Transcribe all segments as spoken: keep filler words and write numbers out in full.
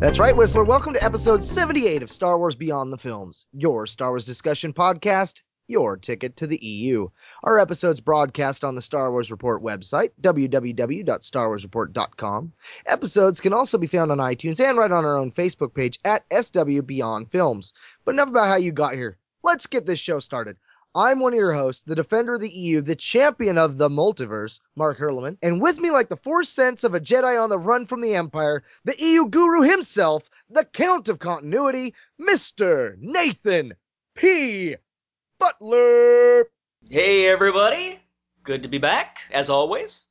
That's right, Whistler. Welcome to episode seventy-eight of Star Wars Beyond the Films, your Star Wars discussion podcast, your ticket to the E U. Our episodes broadcast on the Star Wars Report website, w w w dot star wars report dot com. Episodes can also be found on iTunes and right on our own Facebook page at S W Beyond Films. But enough about how you got here. Let's get this show started. I'm one of your hosts, the defender of the E U, the champion of the multiverse, Mark Herleman. And with me, like the four sense of a Jedi on the run from the Empire, the E U guru himself, the Count of Continuity, Mister Nathan P. Butler! Hey, everybody. Good to be back, as always.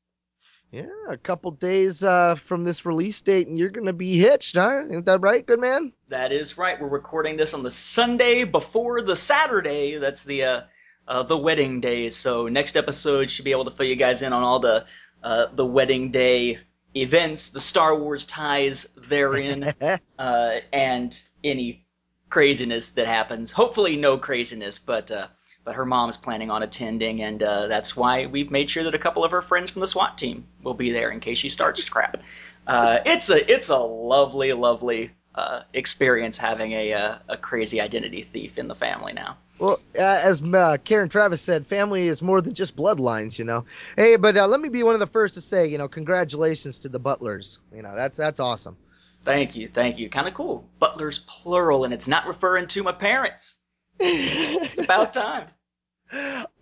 Yeah, a couple days uh, from this release date, and you're going to be hitched, huh? Isn't that right, good man? That is right. We're recording this on the Sunday before the Saturday. That's the uh, uh, the wedding day. So next episode should be able to fill you guys in on all the uh, the wedding day events, the Star Wars ties therein, uh, and any craziness that happens. Hopefully no craziness, but uh, but her mom's planning on attending, and uh, that's why we've made sure that a couple of her friends from the SWAT team will be there in case she starts crap. Uh, it's a it's a lovely, lovely uh, experience having a, a a crazy identity thief in the family now. Well, uh, as uh, Karen Travis said, family is more than just bloodlines, you know. Hey, but uh, let me be one of the first to say, you know, congratulations to the Butlers. You know, that's that's awesome. Thank you, thank you. Kind of cool. Butler's plural, and it's not referring to my parents. It's about time.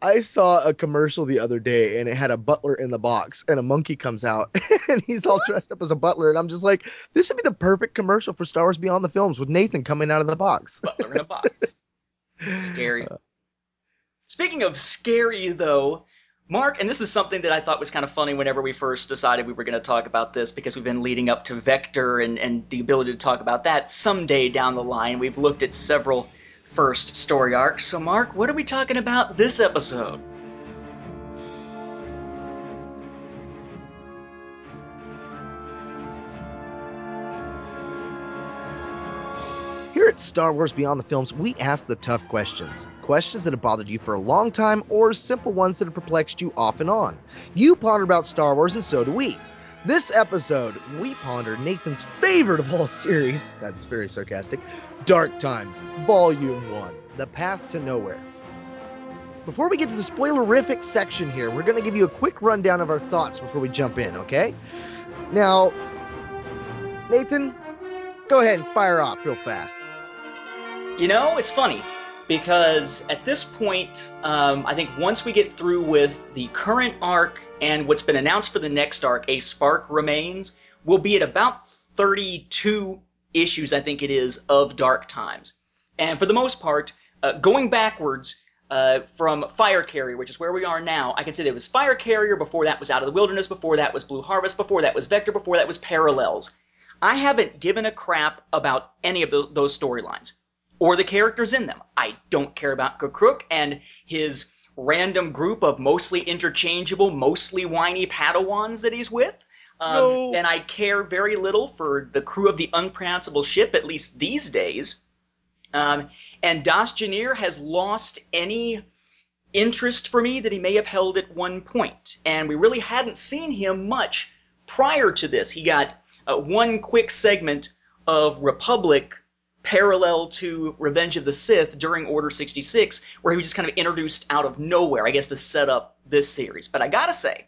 I saw a commercial the other day, and it had a butler in the box, and a monkey comes out, and he's all dressed up as a butler, and I'm just like, this would be the perfect commercial for Star Wars Beyond the Films with Nathan coming out of the box. Butler in a box. Scary. Uh, Speaking of scary, though, Mark, and this is something that I thought was kind of funny whenever we first decided we were going to talk about this, because we've been leading up to Vector and, and the ability to talk about that someday down the line. We've looked at several first story arcs. So, Mark, what are we talking about this episode? Here at Star Wars Beyond the Films, we ask the tough questions. Questions that have bothered you for a long time, or simple ones that have perplexed you off and on. You ponder about Star Wars, and so do we. This episode, we ponder Nathan's favorite of all series, that's very sarcastic, Dark Times, Volume one, The Path to Nowhere. Before we get to the spoilerific section here, we're going to give you a quick rundown of our thoughts before we jump in, okay? Now, Nathan, go ahead and fire off real fast. You know, it's funny, because at this point, um, I think once we get through with the current arc and what's been announced for the next arc, A Spark Remains, we'll be at about thirty-two issues, I think it is, of Dark Times. And for the most part, uh, going backwards uh, from Fire Carrier, which is where we are now, I can say there was Fire Carrier, before that was Out of the Wilderness, before that was Blue Harvest, before that was Vector, before that was Parallels. I haven't given a crap about any of those, those storylines. Or the characters in them. I don't care about K'Kruhk and his random group of mostly interchangeable, mostly whiny Padawans that he's with. Um, no. And I care very little for the crew of the unpronounceable ship, at least these days. Um, and Dass Jennir has lost any interest for me that he may have held at one point. And we really hadn't seen him much prior to this. He got uh, one quick segment of Republic parallel to Revenge of the Sith during Order sixty-six, where he was just kind of introduced out of nowhere, I guess, to set up this series. But I gotta say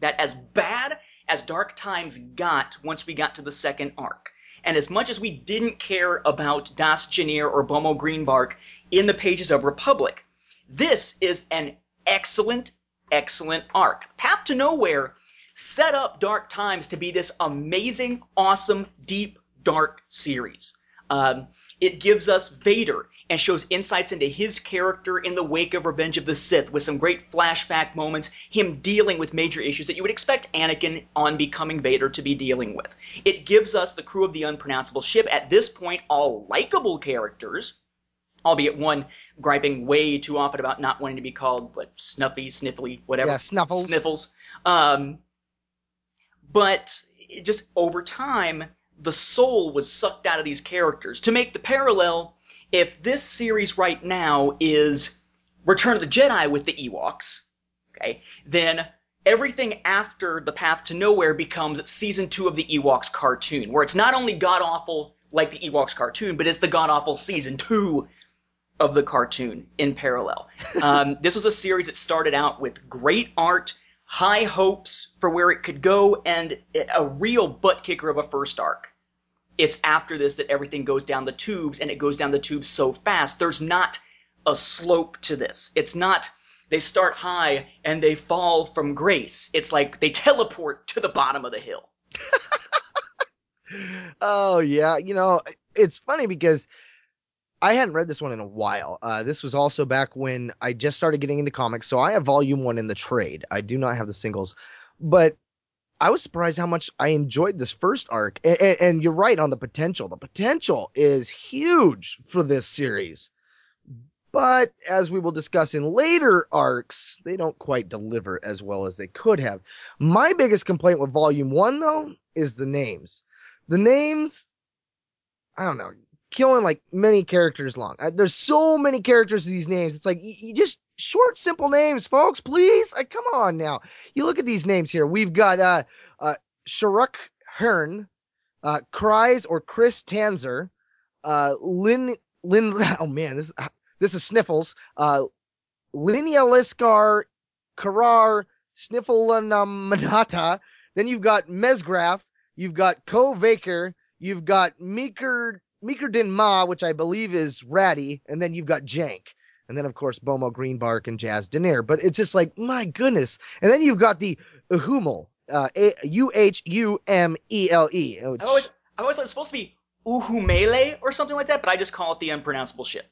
that as bad as Dark Times got once we got to the second arc, and as much as we didn't care about Dass Jennir or Bomo Greenbark in the pages of Republic, this is an excellent, excellent arc. Path to Nowhere set up Dark Times to be this amazing, awesome, deep, dark series. Um, it gives us Vader and shows insights into his character in the wake of Revenge of the Sith, with some great flashback moments, him dealing with major issues that you would expect Anakin on becoming Vader to be dealing with. It gives us the crew of the Unpronounceable Ship, at this point all likable characters, albeit one griping way too often about not wanting to be called what, Snuffy, Sniffly, whatever. Yeah, Snuffles. Sniffles. Um, but just over time, the soul was sucked out of these characters. To make the parallel, if this series right now is Return of the Jedi with the Ewoks, okay, then everything after The Path to Nowhere becomes season two of the Ewoks cartoon, where it's not only god-awful like the Ewoks cartoon, but it's the god-awful season two of the cartoon in parallel. Um, this was a series that started out with great art, high hopes for where it could go, and a real butt-kicker of a first arc. It's after this that everything goes down the tubes, and it goes down the tubes so fast. There's not a slope to this. It's not they start high and they fall from grace. It's like they teleport to the bottom of the hill. Oh, yeah. You know, it's funny because I hadn't read this one in a while. Uh, this was also back when I just started getting into comics. So I have volume one in the trade. I do not have the singles, but I was surprised how much I enjoyed this first arc. And, and, and you're right on the potential. The potential is huge for this series, but as we will discuss in later arcs, they don't quite deliver as well as they could have. My biggest complaint with volume one though, is the names, the names, I don't know. Killing like many characters long. Uh, there's so many characters in these names. It's like y- you just short, simple names, folks, please. Like, come on now. You look at these names here. We've got uh, uh, Sharuk Hearn, uh, Kryze or Chris Tanzer, uh, Lin Lin. Oh man, this uh, this is Sniffles. Uh, Linnea Liskar, Karar, Snifflenamanata. Then you've got Mezgraf. You've got Ko Vaker. You've got Meeker. Meekerdin Ma, which I believe is Ratty, and then you've got Jank. And then, of course, Bomo Greenbark and Dass Jennir. But it's just like, my goodness. And then you've got the Uhumele, uh, U H U M E L E. Which... I always I always thought it was supposed to be Uhumele or something like that, but I just call it the Unpronounceable Ship.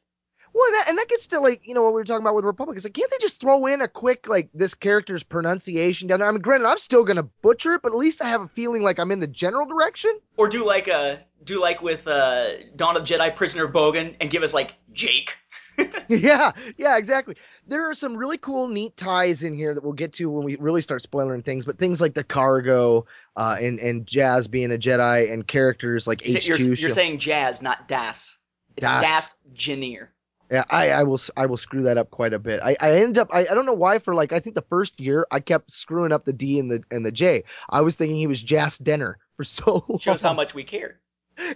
Well, that, and that gets to, like, you know, what we were talking about with Republic. It's like, can't they just throw in a quick, like, this character's pronunciation down there? I mean, granted, I'm still going to butcher it, but at least I have a feeling like I'm in the general direction. Or do, like, a, do like with uh, Dawn of the Jedi Prisoner Bogan and give us, like, Jake. yeah, yeah, exactly. There are some really cool, neat ties in here that we'll get to when we really start spoiling things, but things like the cargo uh, and, and Jazz being a Jedi and characters like H two. You're, you're she'll... saying Jazz, not Das. It's Das, Das Jennir. Yeah, I, I will I will screw that up quite a bit. I, I ended up I, I don't know why for like I think the first year I kept screwing up the D and the and the J. I was thinking he was Dass Jennir for so long. Shows how much we cared.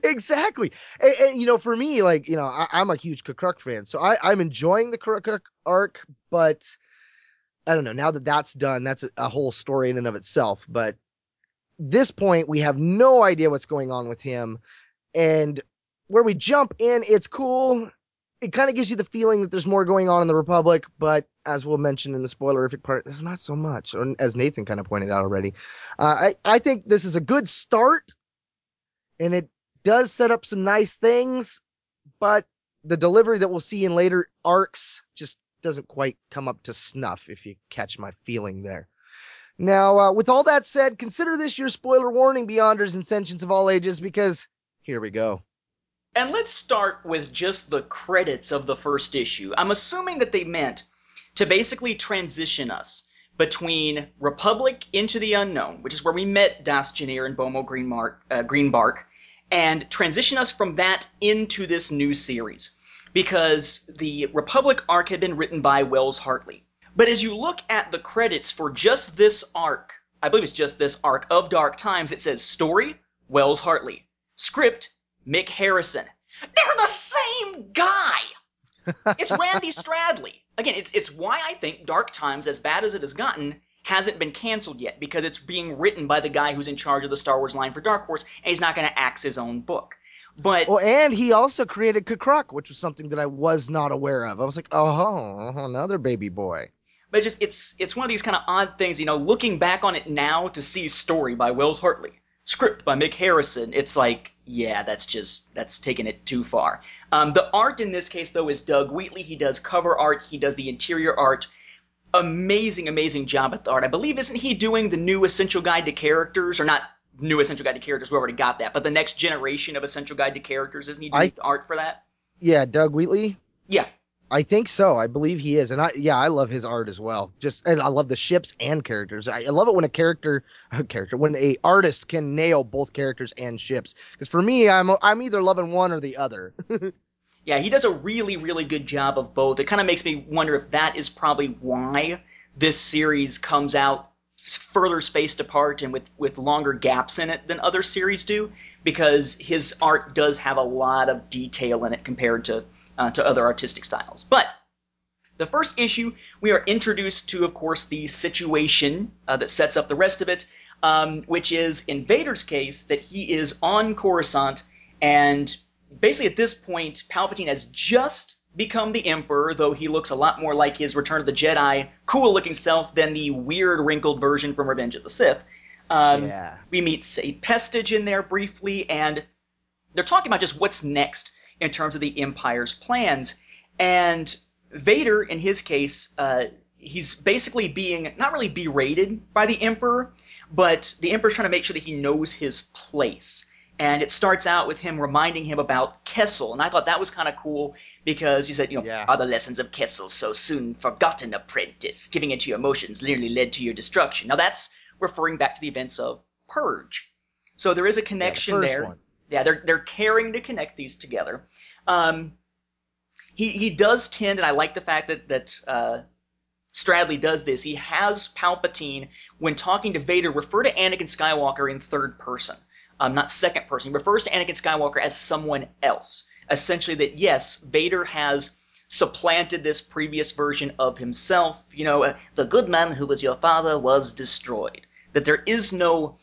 Exactly. And, and you know, for me, like, you know, I, I'm a huge K'Kruhk fan, so I, I'm enjoying the K'Kruhk arc, but I don't know, now that that's done, that's a, a whole story in and of itself. But this point we have no idea what's going on with him, and where we jump in, it's cool. It kind of gives you the feeling that there's more going on in the Republic, but as we'll mention in the spoilerific part, there's not so much, or as Nathan kind of pointed out already. Uh, I, I think this is a good start, and it does set up some nice things, but the delivery that we'll see in later arcs just doesn't quite come up to snuff, if you catch my feeling there. Now, uh, with all that said, consider this your spoiler warning, Beyonders and Sentients of all ages, because here we go. And let's start with just the credits of the first issue. I'm assuming that they meant to basically transition us between Republic into the Unknown, which is where we met Dass Jennir and Bomo Greenmark, uh, Greenbark, and transition us from that into this new series, because the Republic arc had been written by Welles Hartley. But as you look at the credits for just this arc, I believe it's just this arc of Dark Times, it says story, Welles Hartley, script, Mick Harrison. They're the same guy! It's Randy Stradley. Again, it's it's why I think Dark Times, as bad as it has gotten, hasn't been canceled yet, because it's being written by the guy who's in charge of the Star Wars line for Dark Horse, and he's not going to axe his own book. But well, and he also created K'Kruhk, which was something that I was not aware of. I was like, oh, another baby boy. But just it's it's one of these kind of odd things, you know, looking back on it now to see story by Welles Hartley. script by Mick Harrison, it's like, yeah, that's just, that's taking it too far. Um, the art in this case, though, is Doug Wheatley. He does cover art. He does the interior art. Amazing, amazing job at the art. I believe, isn't he doing the new Essential Guide to Characters? Or not new Essential Guide to Characters, we already got that. But the next generation of Essential Guide to Characters, isn't he doing I, the art for that? Yeah, Doug Wheatley? Yeah. I think so. I believe he is. And I, yeah, I love his art as well. Just, and I love the ships and characters. I, I love it when a character, a character, when a artist can nail both characters and ships. Because for me, I'm, I'm either loving one or the other. Yeah, he does a really, really good job of both. It kind of makes me wonder if that is probably why this series comes out further spaced apart and with, with longer gaps in it than other series do. Because his art does have a lot of detail in it compared to Uh, to other artistic styles. But the first issue, we are introduced to, of course, the situation uh, that sets up the rest of it, um, which is, in Vader's case, that he is on Coruscant, and basically at this point, Palpatine has just become the Emperor, though he looks a lot more like his Return of the Jedi, cool-looking self than the weird, wrinkled version from Revenge of the Sith. Um, yeah. We meet Sate Pestage in there briefly, and they're talking about just what's next in terms of the Empire's plans. And Vader, in his case, uh, he's basically being not really berated by the Emperor, but the Emperor's trying to make sure that he knows his place. And it starts out with him reminding him about Kessel. And I thought that was kind of cool because he said, you know, yeah. Are the lessons of Kessel so soon forgotten, apprentice? Giving into your emotions nearly led to your destruction. Now that's referring back to the events of Purge. So there is a connection yeah, the first there. One. Yeah, they're they're caring to connect these together. Um, he he does tend, and I like the fact that that uh, Stradley does this. He has Palpatine, when talking to Vader, refer to Anakin Skywalker in third person, um, not second person. He refers to Anakin Skywalker as someone else. Essentially, that yes, Vader has supplanted this previous version of himself. You know, uh, the good man who was your father was destroyed. That there is no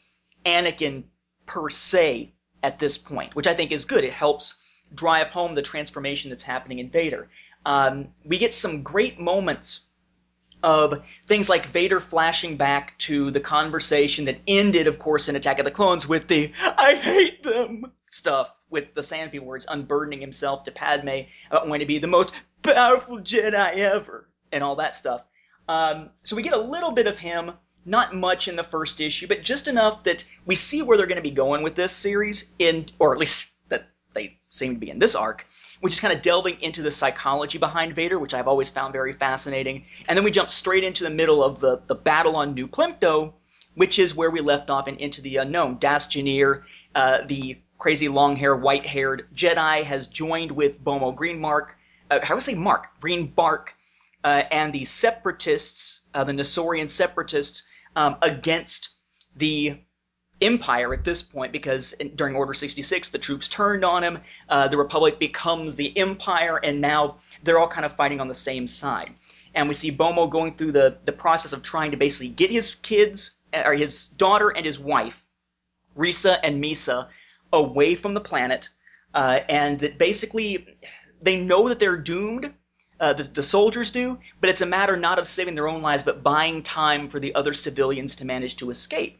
Anakin per se at this point, which I think is good. It helps drive home the transformation that's happening in Vader. Um, we get some great moments of things like Vader flashing back to the conversation that ended, of course, in Attack of the Clones with the "I hate them" stuff, with the Sand People, where it's unburdening himself to Padme about wanting to be the most powerful Jedi ever, and all that stuff. Um, so we get a little bit of him. Not much in the first issue, but just enough that we see where they're going to be going with this series, in, or at least that they seem to be in this arc, which is kind of delving into the psychology behind Vader, which I've always found very fascinating. And then we jump straight into the middle of the, the battle on New Plympto, which is where we left off in Into the Unknown. Dass Jennir, uh, the crazy long-haired, white-haired Jedi, has joined with Bomo Greenbark, uh, I would say Mark, Greenbark, uh, and the Separatists, uh, the Nosaurian Separatists, Um, against the Empire at this point, because during Order sixty-six, the troops turned on him, uh, the Republic becomes the Empire, and now they're all kind of fighting on the same side. And we see Bomo going through the, the process of trying to basically get his kids, or his daughter and his wife, Risa and Misa, away from the planet, uh, and that basically they know that they're doomed. Uh, the, the soldiers do, but it's a matter not of saving their own lives, but buying time for the other civilians to manage to escape.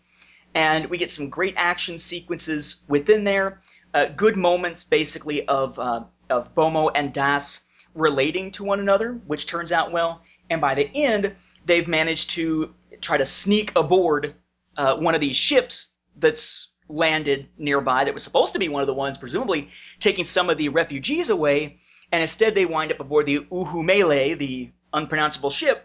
And we get some great action sequences within there, uh, good moments basically of uh, of Bomo and Dass relating to one another, which turns out well. And by the end, they've managed to try to sneak aboard uh, one of these ships that's landed nearby, that was supposed to be one of the ones, presumably, taking some of the refugees away. And instead they wind up aboard the Uhumele, the unpronounceable ship,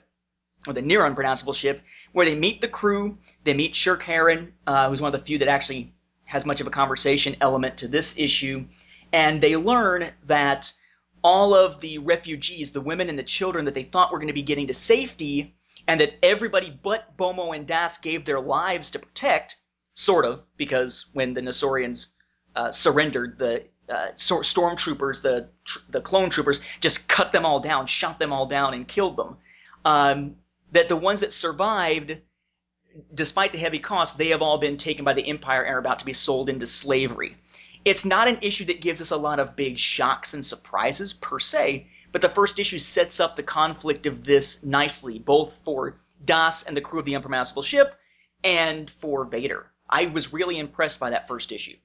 or the near-unpronounceable ship, where they meet the crew, they meet Shirk Heron, uh, who's one of the few that actually has much of a conversation element to this issue, and they learn that all of the refugees, the women and the children that they thought were going to be getting to safety, and that everybody but Bomo and Dass gave their lives to protect, sort of, because when the Nosaurians uh, surrendered, the Uh, so stormtroopers, the tr- the clone troopers, just cut them all down, shot them all down, and killed them. Um, that the ones that survived, despite the heavy cost, they have all been taken by the Empire and are about to be sold into slavery. It's not an issue that gives us a lot of big shocks and surprises, per se, but the first issue sets up the conflict of this nicely, both for Dass and the crew of the Unpronounceable Ship, and for Vader. I was really impressed by that first issue.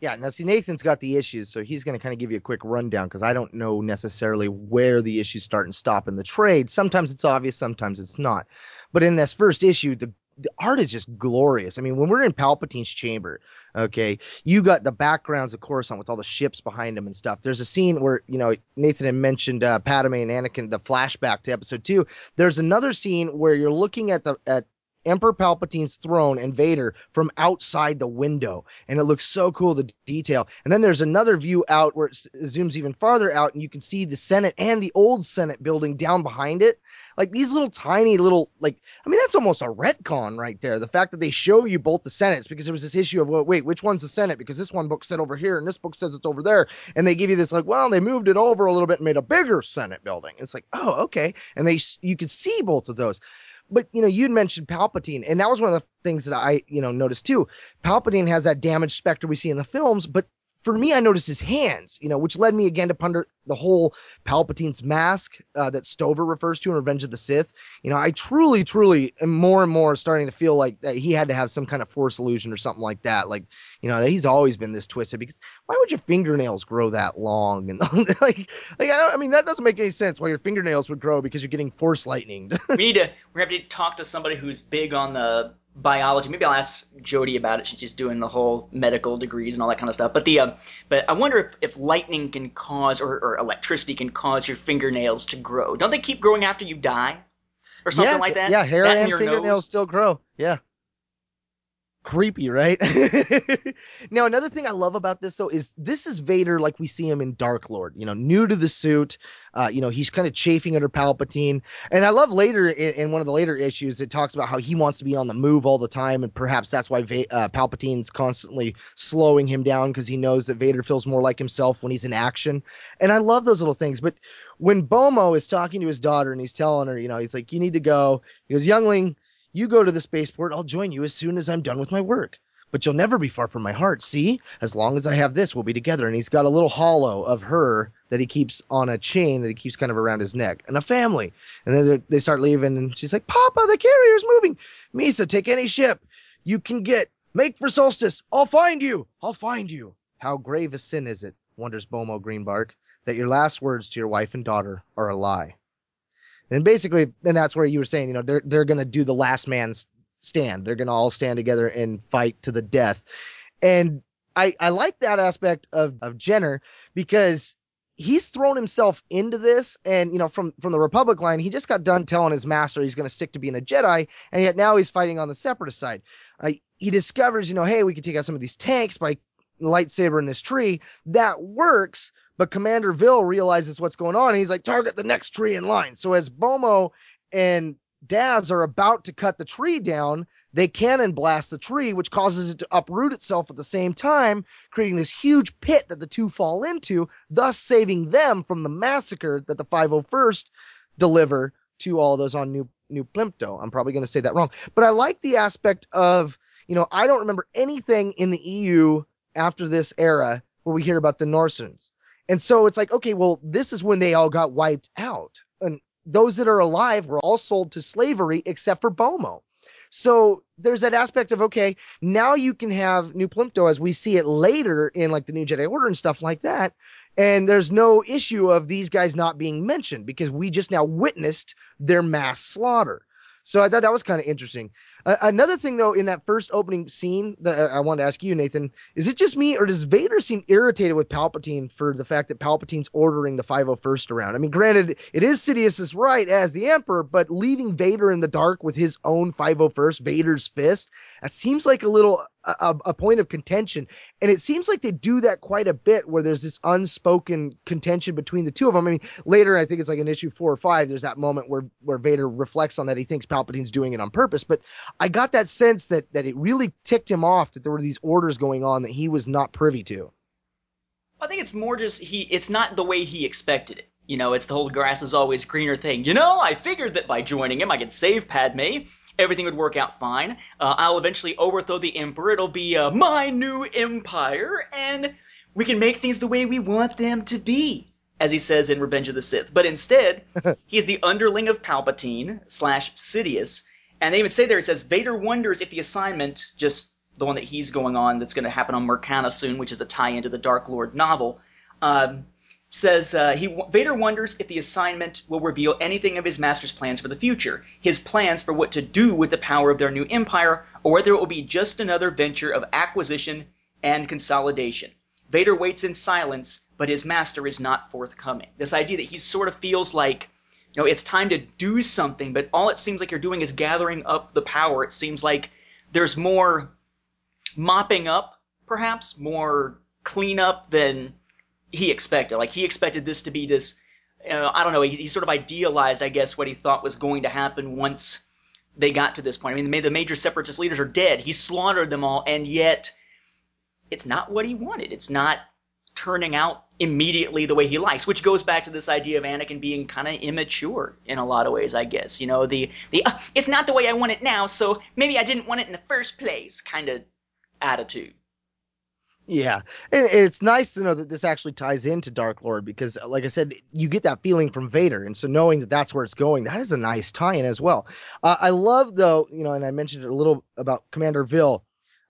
Yeah, now see, Nathan's got the issues, so he's going to kind of give you a quick rundown because I don't know necessarily where the issues start and stop in the trade. Sometimes it's obvious, sometimes it's not. But in this first issue, the The art is just glorious. I mean, when we're in Palpatine's chamber, okay, you got the backgrounds of Coruscant with all the ships behind him and stuff. There's a scene where, you know, Nathan had mentioned uh, Padme and Anakin, the flashback to episode two. There's another scene where you're looking at the at Emperor Palpatine's throne and Vader from outside the window, and it looks so cool, the detail. And then there's another view out where it zooms even farther out, and you can see the Senate and the old Senate building down behind it. Like these little tiny little, like, I mean, that's almost a retcon right there. The fact that they show you both the Senates, because there was this issue of, well, wait, which one's the Senate? Because this one book said over here and this book says it's over there. And they give you this like, well, they moved it over a little bit and made a bigger Senate building. It's like, oh, okay. And they, you could see both of those. But, you know, you'd mentioned Palpatine, and that was one of the things that I, you know, noticed too. Palpatine has that damaged specter we see in the films, but for me, I noticed his hands, you know, which led me again to ponder the whole Palpatine's mask uh, that Stover refers to in Revenge of the Sith. You know, I truly, truly am more and more starting to feel like that he had to have some kind of force illusion or something like that. Like, you know, he's always been this twisted, because why would your fingernails grow that long? And like, like I, don't, I mean, that doesn't make any sense why your fingernails would grow because you're getting force lightning. we need to we have to talk to somebody who's big on the biology. Maybe I'll ask Jody about it. She's just doing the whole medical degrees and all that kind of stuff. But the, uh, but I wonder if, if lightning can cause, or, or electricity can cause your fingernails to grow. Don't they keep growing after you die, or something yeah, like that? Yeah, hair that and fingernails nose? still grow. Yeah. Creepy, right? Now, another thing I love about this, though, is this is Vader like we see him in Dark Lord, you know, new to the suit. Uh, you know, he's kind of chafing under Palpatine. And I love later in, in one of the later issues, it talks about how he wants to be on the move all the time. And perhaps that's why Va- uh, Palpatine's constantly slowing him down, because he knows that Vader feels more like himself when he's in action. And I love those little things. But when Bomo is talking to his daughter and he's telling her, you know, he's like, you need to go. He goes, youngling, you go to the spaceport, I'll join you as soon as I'm done with my work. But you'll never be far from my heart, see? As long as I have this, we'll be together. And he's got a little hollow of her that he keeps on a chain that he keeps kind of around his neck. And a family. And then they start leaving, and she's like, Papa, the carrier's moving. Misa, take any ship you can get. Make for Solstice. I'll find you. I'll find you. How grave a sin is it, wonders Bomo Greenbark, that your last words to your wife and daughter are a lie. And basically, and that's where you were saying, you know, they're they're going to do the last man stand. They're going to all stand together and fight to the death. And I, I like that aspect of, of Jennir, because he's thrown himself into this. And, you know, from, from the Republic line, he just got done telling his master he's going to stick to being a Jedi. And yet now he's fighting on the Separatist side. Uh, he discovers, you know, hey, we can take out some of these tanks by lightsaber in this tree. That works. But Commander Vill realizes what's going on, and he's like, target the next tree in line. So as Bomo and Daz are about to cut the tree down, they cannon blast the tree, which causes it to uproot itself at the same time, creating this huge pit that the two fall into, thus saving them from the massacre that the five oh first deliver to all those on New, New Plympto. I'm probably going to say that wrong. But I like the aspect of, you know, I don't remember anything in the E U after this era where we hear about the Norseans. And so it's like, okay, well, this is when they all got wiped out. And those that are alive were all sold to slavery except for Bomo. So there's that aspect of, okay, now you can have New Plympto as we see it later in like the New Jedi Order and stuff like that. And there's no issue of these guys not being mentioned, because we just now witnessed their mass slaughter. So I thought that was kind of interesting. Uh, another thing, though, in that first opening scene that I, I wanted to ask you, Nathan, is it just me, or does Vader seem irritated with Palpatine for the fact that Palpatine's ordering the five oh first around? I mean, granted, it is Sidious's right as the Emperor, but leaving Vader in the dark with his own five oh first, Vader's fist, that seems like a little a, a point of contention. And it seems like they do that quite a bit, where there's this unspoken contention between the two of them. I mean, later, I think it's like in issue four or five, there's that moment where, where Vader reflects on that. He thinks Palpatine's doing it on purpose, but I got that sense that, that it really ticked him off that there were these orders going on that he was not privy to. I think it's more just he. It's not the way he expected it. You know, it's the whole grass is always greener thing. You know, I figured that by joining him, I could save Padme. Everything would work out fine. Uh, I'll eventually overthrow the Emperor. It'll be uh, my new empire, and we can make things the way we want them to be, as he says in Revenge of the Sith. But instead, he's the underling of Palpatine slash Sidious, And they even say there, it says, Vader wonders if the assignment, just the one that he's going on, that's going to happen on Murkhana soon, which is a tie-in to the Dark Lord novel, um, says uh, he Vader wonders if the assignment will reveal anything of his master's plans for the future, his plans for what to do with the power of their new empire, or whether it will be just another venture of acquisition and consolidation. Vader waits in silence, but his master is not forthcoming. This idea that he sort of feels like, you know, it's time to do something, but all it seems like you're doing is gathering up the power. It seems like there's more mopping up, perhaps, more cleanup than he expected. Like, he expected this to be this, you know, I don't know, he, he sort of idealized, I guess, what he thought was going to happen once they got to this point. I mean, the major separatist leaders are dead. He slaughtered them all, and yet it's not what he wanted. It's not turning out immediately the way he likes, which goes back to this idea of Anakin being kind of immature in a lot of ways, I guess. You know, the, the uh, it's not the way I want it now, so maybe I didn't want it in the first place kind of attitude. Yeah, and it's nice to know that this actually ties into Dark Lord because, like I said, you get that feeling from Vader, and so knowing that that's where it's going, that is a nice tie-in as well. Uh, I love, though, you know, and I mentioned it a little about Commander Vill.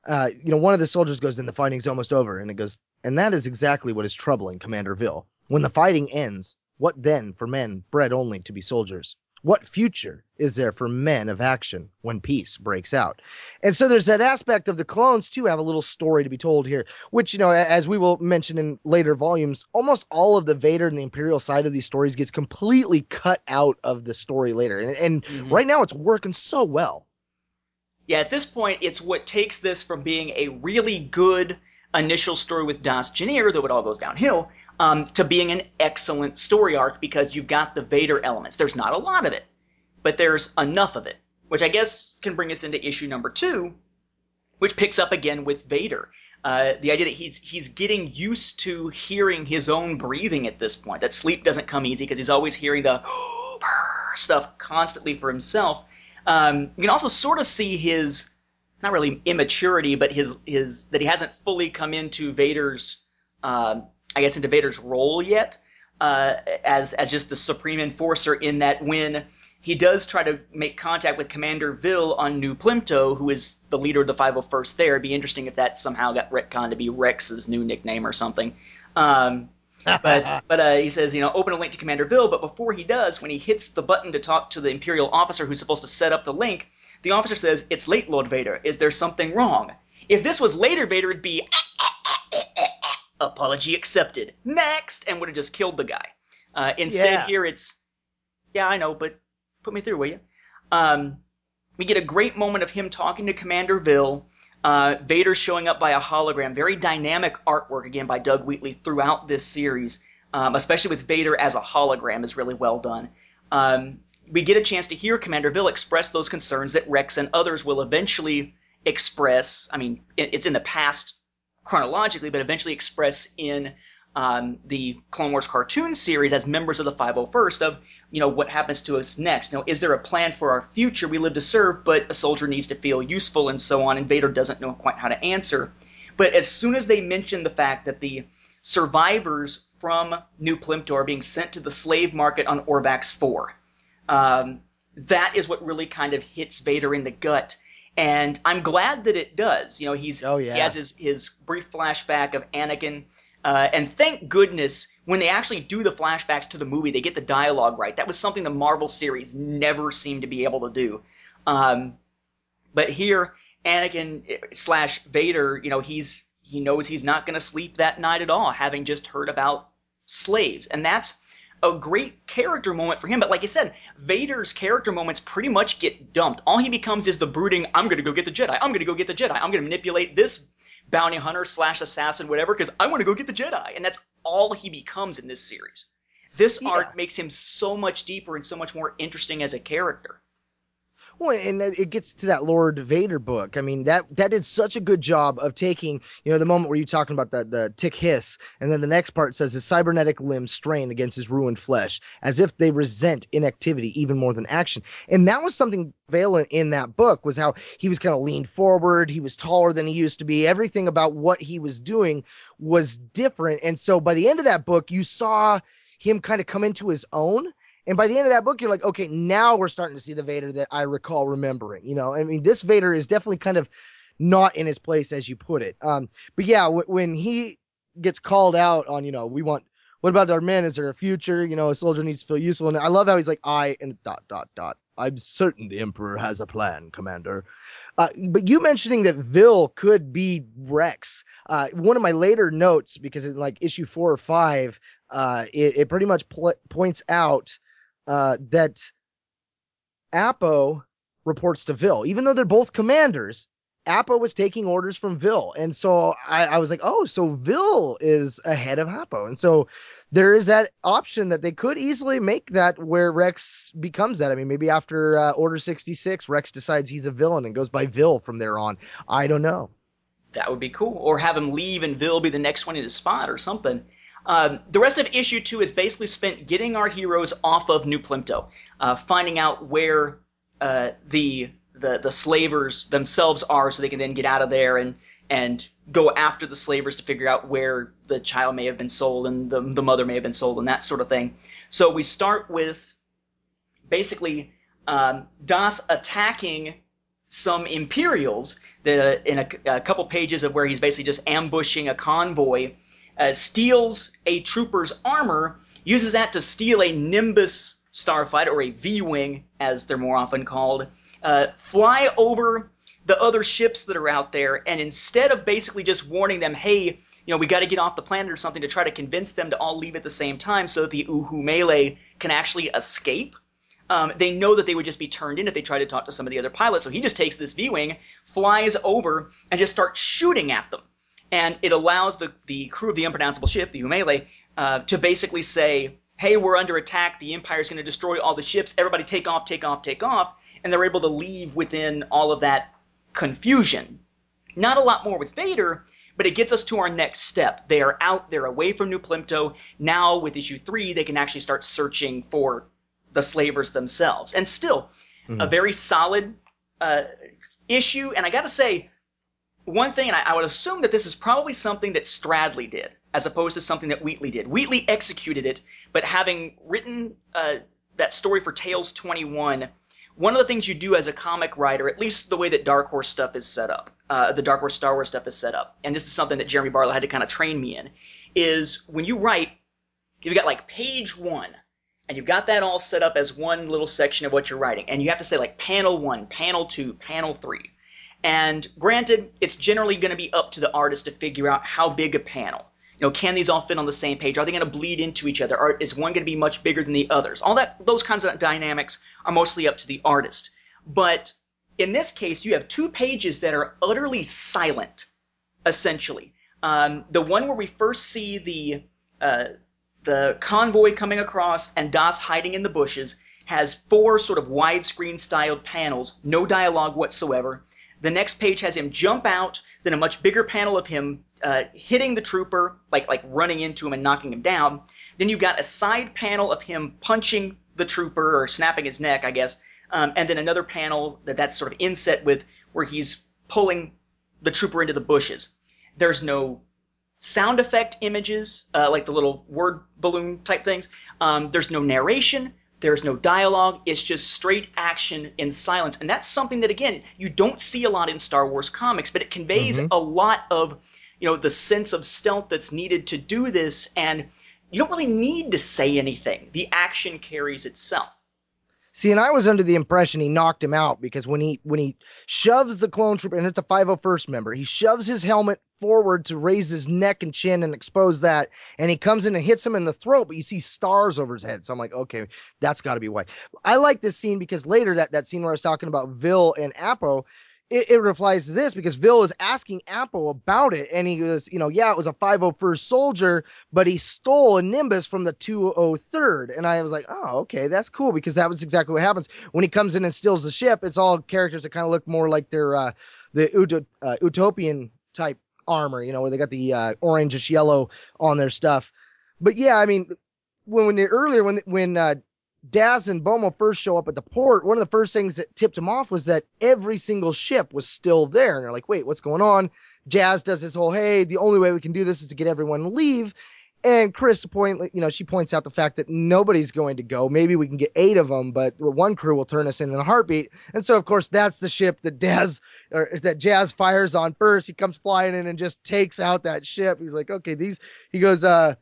Uh, you know, one of the soldiers goes, and the fighting's almost over. And it goes, and that is exactly what is troubling Commander Vill. When the fighting ends, what then for men bred only to be soldiers? What future is there for men of action when peace breaks out? And so there's that aspect of the clones, too, have a little story to be told here, which, you know, as we will mention in later volumes, almost all of the Vader and the Imperial side of these stories gets completely cut out of the story later. And, and mm-hmm. right now it's working so well. Yeah, at this point, it's what takes this from being a really good initial story with Dass Jennir, though it all goes downhill, um, to being an excellent story arc because you've got the Vader elements. There's not a lot of it, but there's enough of it, which I guess can bring us into issue number two, which picks up again with Vader. Uh, the idea that he's he's getting used to hearing his own breathing at this point, that sleep doesn't come easy because he's always hearing the stuff constantly for himself. Um, you can also sort of see his, not really immaturity, but his his that he hasn't fully come into Vader's, um, I guess, into Vader's role yet uh, as as just the supreme enforcer. In that when he does try to make contact with Commander Vill on New Plympto, who is the leader of the five oh first, there, it'd be interesting if that somehow got retconned to be Rex's new nickname or something. Um, but but uh, he says, you know, open a link to Commander Vill, but before he does, when he hits the button to talk to the Imperial officer who's supposed to set up the link, the officer says, "It's late, Lord Vader. Is there something wrong?" If this was later, Vader would be, ah, ah, ah, ah, ah, ah, apology accepted. Next! And would have just killed the guy. Uh, instead, yeah. Here it's, yeah, I know, but put me through, will you? Um, we get a great moment of him talking to Commander Vill. Uh, Vader showing up by a hologram, very dynamic artwork again by Doug Wheatley throughout this series, um, especially with Vader as a hologram is really well done. Um, we get a chance to hear Commander Vill express those concerns that Rex and others will eventually express. I mean, it's in the past chronologically, but eventually express in um, the Clone Wars cartoon series as members of the five oh first of, you know, what happens to us next. You know, is there a plan for our future? We live to serve, but a soldier needs to feel useful and so on, and Vader doesn't know quite how to answer. But as soon as they mention the fact that the survivors from New Plympto are being sent to the slave market on Orvax four, um, that is what really kind of hits Vader in the gut. And I'm glad that it does. You know, he's oh, yeah. he has his, his brief flashback of Anakin. Uh, and thank goodness, when they actually do the flashbacks to the movie, they get the dialogue right. That was something the Marvel series never seemed to be able to do. Um, but here, Anakin slash Vader, you know, he's he knows he's not going to sleep that night at all, having just heard about slaves. And that's a great character moment for him. But like you said, Vader's character moments pretty much get dumped. All he becomes is the brooding, I'm going to go get the Jedi, I'm going to go get the Jedi, I'm going to manipulate this bounty hunter slash assassin, whatever, because I want to go get the Jedi. And that's all he becomes in this series. This yeah. arc makes him so much deeper and so much more interesting as a character. Well, and it gets to that Lord Vader book. I mean, that that did such a good job of taking, you know, the moment where you're talking about the, the tick hiss, and then the next part says his cybernetic limbs strain against his ruined flesh, as if they resent inactivity even more than action. And that was something prevalent in that book, was how he was kind of leaned forward, he was taller than he used to be, everything about what he was doing was different. And so by the end of that book, you saw him kind of come into his own. And by the end of that book, you're like, okay, now we're starting to see the Vader that I recall remembering. You know, I mean, this Vader is definitely kind of not in his place, as you put it. Um, but yeah, w- when he gets called out on, you know, we want, what about our men? Is there a future? You know, a soldier needs to feel useful. And I love how he's like, I, and dot, dot, dot. I'm certain the Emperor has a plan, Commander. Uh, but you mentioning that Vill could be Rex. Uh, one of my later notes, because in like issue four or five, uh, it, it pretty much pl- points out uh, that Appo reports to Vill. Even though they're both commanders, Appo was taking orders from Vill. And so I, I was like, oh, so Vill is ahead of Appo. And so there is that option that they could easily make that where Rex becomes that. I mean, maybe after uh, Order sixty-six, Rex decides he's a villain and goes by Vill from there on. I don't know. That would be cool. Or have him leave and Vill be the next one in his spot or something. Um, the rest of issue two is basically spent getting our heroes off of New Plympto, uh, finding out where uh, the, the the slavers themselves are so they can then get out of there and and go after the slavers to figure out where the child may have been sold and the, the mother may have been sold and that sort of thing. So we start with basically um, Dass attacking some Imperials that, uh, in a, a couple pages of where he's basically just ambushing a convoy, uh, steals a trooper's armor, uses that to steal a Nimbus starfighter, or a V-Wing as they're more often called, uh, fly over the other ships that are out there, and instead of basically just warning them, hey, you know, we got to get off the planet or something, to try to convince them to all leave at the same time so that the Uhumele can actually escape, um, they know that they would just be turned in if they tried to talk to some of the other pilots. So he just takes this V-Wing, flies over, and just starts shooting at them. And it allows the, the crew of the unpronounceable ship, the Uhumele, uh, to basically say, hey, we're under attack, the Empire's going to destroy all the ships, everybody take off, take off, take off, and they're able to leave within all of that confusion. Not a lot more with Vader, but it gets us to our next step. They are out, they're away from New Plympto. Now, with issue three, they can actually start searching for the slavers themselves. And still, mm-hmm. a very solid uh, issue. And I gotta say, one thing, and I, I would assume that this is probably something that Stradley did, as opposed to something that Wheatley did. Wheatley executed it, but having written uh, that story for Tales twenty-one, one of the things you do as a comic writer, at least the way that Dark Horse stuff is set up, uh, the Dark Horse Star Wars stuff is set up, and this is something that Jeremy Barlow had to kind of train me in, is when you write, you've got like page one, and you've got that all set up as one little section of what you're writing, and you have to say like panel one, panel two, panel three. And granted, it's generally going to be up to the artist to figure out how big a panel. You know, can these all fit on the same page? Are they going to bleed into each other? Or is one going to be much bigger than the others? All that, those kinds of dynamics are mostly up to the artist. But in this case, you have two pages that are utterly silent, essentially. Um, the one where we first see the uh, the convoy coming across and Dass hiding in the bushes has four sort of widescreen-styled panels, no dialogue whatsoever. The next page has him jump out, then a much bigger panel of him uh, hitting the trooper, like like running into him and knocking him down. Then you've got a side panel of him punching the trooper or snapping his neck, I guess. Um, and then another panel that that's sort of inset with where he's pulling the trooper into the bushes. There's no sound effect images, uh, like the little word balloon type things. Um, there's no narration. There's no dialogue, it's just straight action in silence. And that's something that, again, you don't see a lot in Star Wars comics, but it conveys mm-hmm. a lot of, you know, the sense of stealth that's needed to do this, and you don't really need to say anything. The action carries itself. See, and I was under the impression he knocked him out, because when he when he shoves the clone trooper, and it's a five oh first member, he shoves his helmet forward to raise his neck and chin and expose that, and he comes in and hits him in the throat, but you see stars over his head. So I'm like, okay, that's got to be why. I like this scene because later, that, that scene where I was talking about Vill and Appo, it, it replies to this, because Vill is asking Appo about it, and he goes, you know, yeah, it was a five oh first soldier, but he stole a Nimbus from the two oh third. And I was like, oh, okay, that's cool, because that was exactly what happens. When he comes in and steals the ship, it's all characters that kind of look more like they're uh, the Ut- uh, Utopian type armor, you know, where they got the uh, orangish yellow on their stuff. But yeah, I mean, when, when earlier, when, when, uh, Dass and Bomo first show up at the port, one of the first things that tipped him off was that every single ship was still there. And they're like, wait, what's going on? Jazz does this whole, hey, the only way we can do this is to get everyone to leave. And Chris, point, you know, she points out the fact that nobody's going to go. Maybe we can get eight of them, but one crew will turn us in in a heartbeat. And so, of course, that's the ship that Daz or that Jazz fires on first. He comes flying in and just takes out that ship. He's like, okay, these. He goes, uh,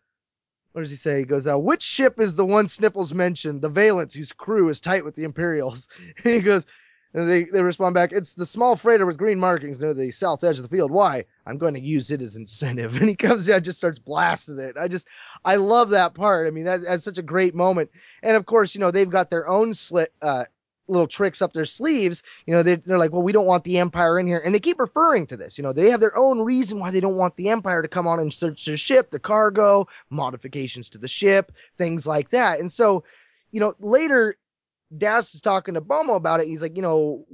what does he say? He goes, uh, which ship is the one Sniffles mentioned? The Valence, whose crew is tight with the Imperials. And he goes, and they they respond back, it's the small freighter with green markings near the south edge of the field. Why? I'm going to use it as incentive. And he comes down, just starts blasting it. I just, I love that part. I mean, that, that's such a great moment. And of course, you know, they've got their own slit, uh, little tricks up their sleeves. You know, they're, they're like, well, we don't want the Empire in here. And they keep referring to this. You know, they have their own reason why they don't want the Empire to come on and search their ship, the cargo, modifications to the ship, things like that. And so, you know, later, Dass is talking to Bomo about it. He's like, you know,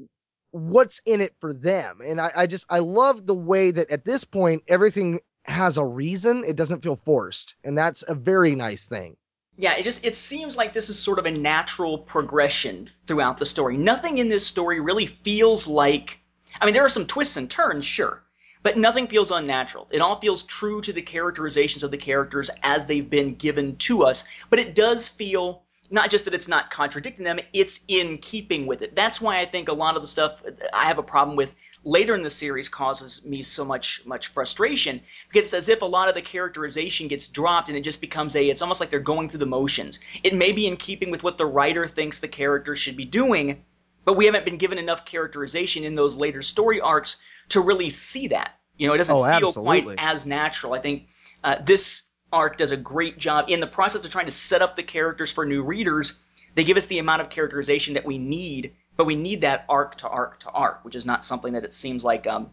what's in it for them? And I, I just, I love the way that at this point, everything has a reason. It doesn't feel forced. And that's a very nice thing. Yeah, it just, it seems like this is sort of a natural progression throughout the story. Nothing in this story really feels like, I mean, there are some twists and turns, sure, but nothing feels unnatural. It all feels true to the characterizations of the characters as they've been given to us, but it does feel not just that it's not contradicting them, it's in keeping with it. That's why I think a lot of the stuff I have a problem with later in the series causes me so much much frustration, because it's as if a lot of the characterization gets dropped and it just becomes a, it's almost like they're going through the motions. It may be in keeping with what the writer thinks the character should be doing, but we haven't been given enough characterization in those later story arcs to really see that. You know, it doesn't oh, feel absolutely. quite as natural. I think uh, this... arc does a great job in the process of trying to set up the characters for new readers. They give us the amount of characterization that we need, but we need that arc to arc to arc, which is not something that it seems like um,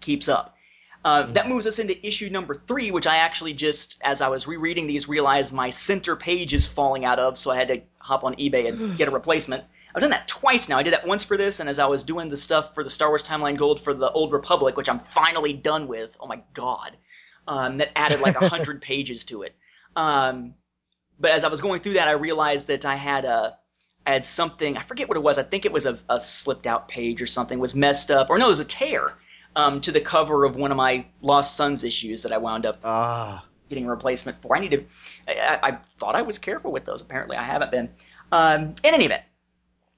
keeps up. Uh, mm-hmm. That moves us into issue number three, which I actually just, as I was rereading these, realized my center page is falling out of, so I had to hop on eBay and get a replacement. I've done that twice now. I did that once for this, and as I was doing the stuff for the Star Wars Timeline Gold for the Old Republic, which I'm finally done with. Oh my god. Um, that added like one hundred pages to it. Um, but as I was going through that, I realized that I had a, I had something, I forget what it was, I think it was a, a slipped out page or something, was messed up, or no, it was a tear um, to the cover of one of my Lost Sons issues that I wound up uh. getting a replacement for. I need to, I, I thought I was careful with those, apparently I haven't been. Um, in any event,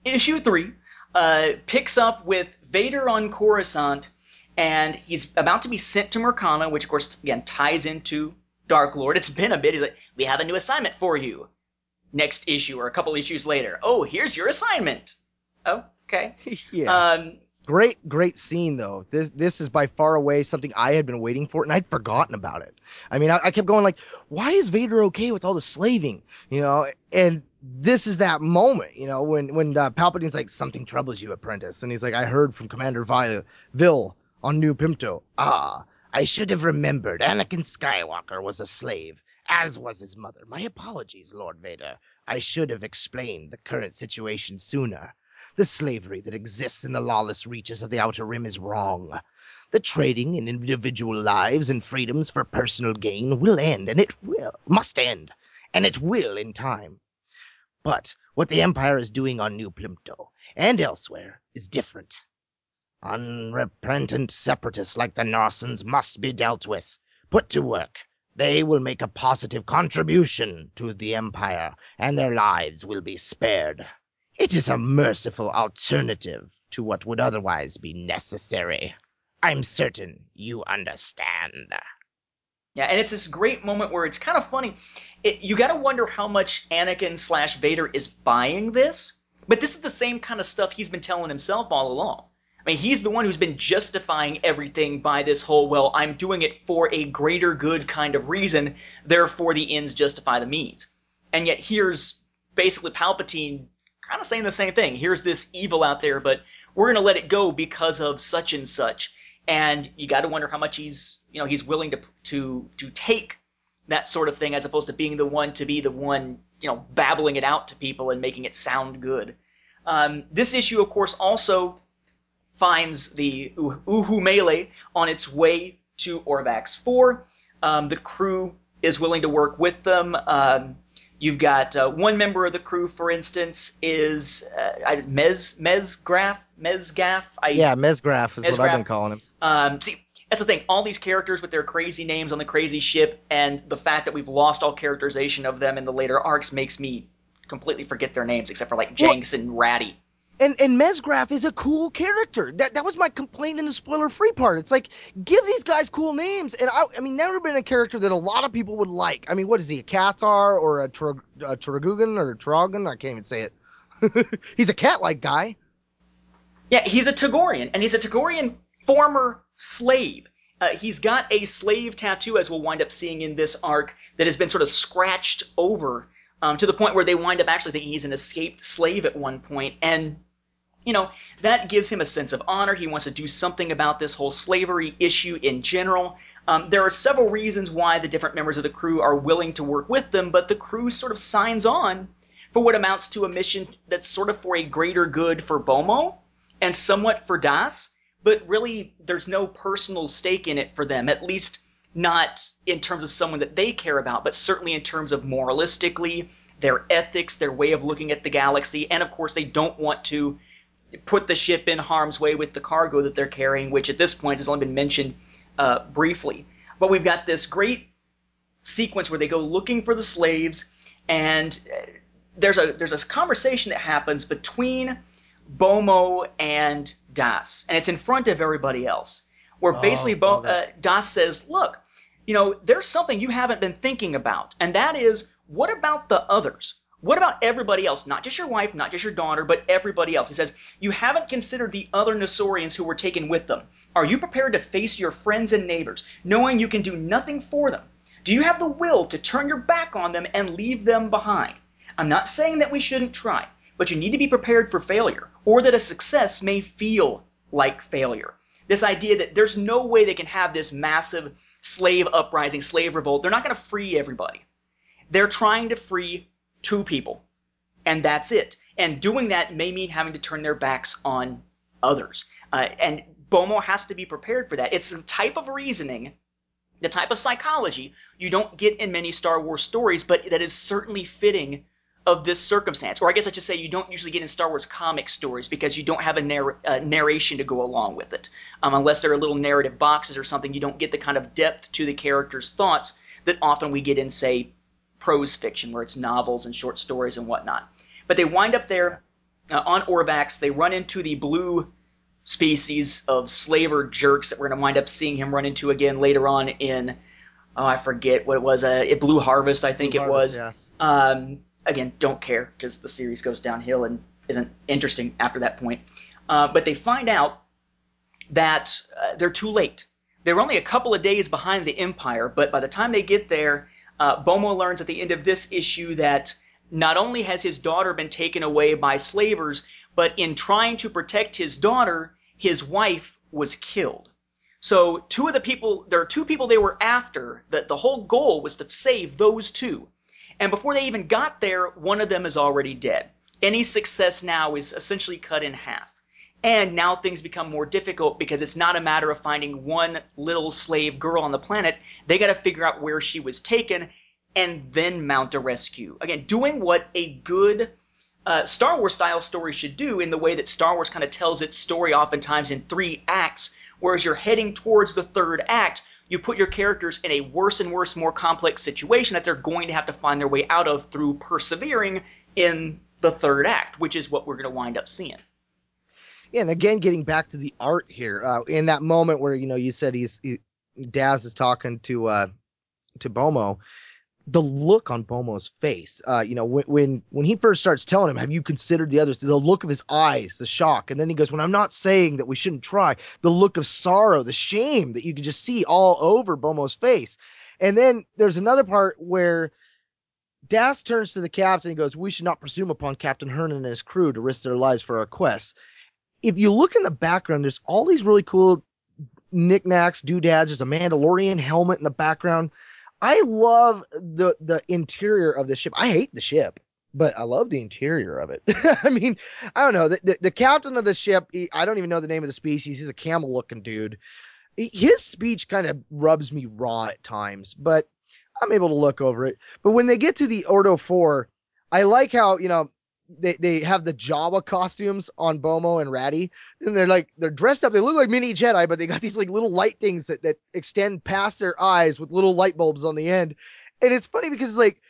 issue three uh, picks up with Vader on Coruscant, and he's about to be sent to Murkhana, which, of course, again, ties into Dark Lord. It's been a bit. He's like, we have a new assignment for you. Next issue or a couple issues later. Oh, here's your assignment. Oh, okay. Yeah. Um, great, great scene, though. This this is by far away something I had been waiting for, and I'd forgotten about it. I mean, I, I kept going like, why is Vader okay with all the slaving? You know, and... this is that moment, you know, when, when uh, Palpatine's like, something troubles you, apprentice. And he's like, I heard from Commander Vill on New Plympto. Ah, I should have remembered. Anakin Skywalker was a slave, as was his mother. My apologies, Lord Vader. I should have explained the current situation sooner. The slavery that exists in the lawless reaches of the Outer Rim is wrong. The trading in individual lives and freedoms for personal gain will end, and it will, must end, and it will in time. But what the Empire is doing on New Plympto and elsewhere is different. Unrepentant separatists like the Narsons must be dealt with. Put to work. They will make a positive contribution to the Empire, and their lives will be spared. It is a merciful alternative to what would otherwise be necessary. I'm certain you understand. Yeah, and it's this great moment where it's kind of funny. It, you got to wonder how much Anakin slash Vader is buying this. But this is the same kind of stuff he's been telling himself all along. I mean, he's the one who's been justifying everything by this whole, well, I'm doing it for a greater good kind of reason. Therefore, the ends justify the means. And yet here's basically Palpatine kind of saying the same thing. Here's this evil out there, but we're going to let it go because of such and such. And you got to wonder how much he's, you know, he's willing to to to take that sort of thing, as opposed to being the one to be the one, you know, babbling it out to people and making it sound good. Um, this issue, of course, also finds the Uhumele on its way to Orvax Four. Um, the crew is willing to work with them. Um, you've got uh, one member of the crew, for instance, is uh, I, Mez Mezgraf Mezgraf. I, yeah, Mezgraf is Mezgraf. What I've been calling him. Um, see, That's the thing. All these characters with their crazy names on the crazy ship, and the fact that we've lost all characterization of them in the later arcs makes me completely forget their names, except for like Jenks well, and Ratty. And and Mezgraf is a cool character. That that was my complaint in the spoiler-free part. It's like, give these guys cool names. And I, I mean, never been a character that a lot of people would like. I mean, what is he, a Cathar or a Taragugan or a Tragan? I can't even say it. He's a cat-like guy. Yeah, he's a Tagorian, and he's a Tagorian former slave. Uh, he's got a slave tattoo, as we'll wind up seeing in this arc, that has been sort of scratched over um, to the point where they wind up actually thinking he's an escaped slave at one point. And, you know, that gives him a sense of honor. He wants to do something about this whole slavery issue in general. Um, there are several reasons why the different members of the crew are willing to work with them, but the crew sort of signs on for what amounts to a mission that's sort of for a greater good for Bomo. And somewhat for Dass, but really there's no personal stake in it for them, at least not in terms of someone that they care about, but certainly in terms of moralistically, their ethics, their way of looking at the galaxy, and of course they don't want to put the ship in harm's way with the cargo that they're carrying, which at this point has only been mentioned uh, briefly. But we've got this great sequence where they go looking for the slaves, and there's a, there's a conversation that happens between Bomo and Dass, and it's in front of everybody else, where basically oh, Bo- uh, Dass says, look, you know, there's something you haven't been thinking about, and that is, what about the others? What about everybody else? Not just your wife, not just your daughter, but everybody else. He says, you haven't considered the other Nosaurians who were taken with them. Are you prepared to face your friends and neighbors, knowing you can do nothing for them? Do you have the will to turn your back on them and leave them behind? I'm not saying that we shouldn't try, but you need to be prepared for failure, or that a success may feel like failure. This idea that there's no way they can have this massive slave uprising, slave revolt. They're not going to free everybody. They're trying to free two people, and that's it. And doing that may mean having to turn their backs on others. Uh, and Bomo has to be prepared for that. It's the type of reasoning, the type of psychology you don't get in many Star Wars stories, but that is certainly fitting of this circumstance. Or I guess I should say you don't usually get in Star Wars comic stories because you don't have a narr- uh, narration to go along with it. Um, unless there are little narrative boxes or something, you don't get the kind of depth to the character's thoughts that often we get in, say, prose fiction, where it's novels and short stories and whatnot. But they wind up there uh, on Orvax. They run into the blue species of slaver jerks that we're going to wind up seeing him run into again later on in, oh, I forget what it was, uh, Blue Harvest, I think Blue it Harvest, was. Yeah. Um, Again, don't care, because the series goes downhill and isn't interesting after that point. Uh, but they find out that uh, they're too late. They were only a couple of days behind the Empire, but by the time they get there, uh, Bomo learns at the end of this issue that not only has his daughter been taken away by slavers, but in trying to protect his daughter, his wife was killed. So two of the people, there are two people they were after, that the whole goal was to save those two. And before they even got there, one of them is already dead. Any success now is essentially cut in half. And now things become more difficult because it's not a matter of finding one little slave girl on the planet. They got to figure out where she was taken and then mount a rescue. Again, doing what a good uh, Star Wars style story should do, in the way that Star Wars kind of tells its story oftentimes in three acts. Whereas you're heading towards the third act, you put your characters in a worse and worse, more complex situation that they're going to have to find their way out of through persevering in the third act, which is what we're going to wind up seeing. Yeah, and again, getting back to the art here, uh, in that moment where, you know, you said he's he, Dass is talking to uh, to Bomo, the look on Bomo's face, uh, you know, when, when when he first starts telling him, have you considered the others? The look of his eyes, the shock. And then he goes, well, I'm not saying that we shouldn't try. The look of sorrow, the shame that you can just see all over Bomo's face. And then there's another part where Dass turns to the captain and goes, we should not presume upon Captain Hernan and his crew to risk their lives for our quest. If you look in the background, there's all these really cool knickknacks, doodads. There's a Mandalorian helmet in the background. I love the the interior of the ship. I hate the ship, but I love the interior of it. I mean, I don't know. The, the, the captain of the ship, he, I don't even know the name of the species. He's a camel-looking dude. He, his speech kind of rubs me raw at times, but I'm able to look over it. But when they get to the Ordo four, I like how, you know, they they have the Jawa costumes on Bomo and Ratty, and they're like, they're dressed up. They look like mini Jedi, but they got these like little light things that, that extend past their eyes with little light bulbs on the end. And it's funny because like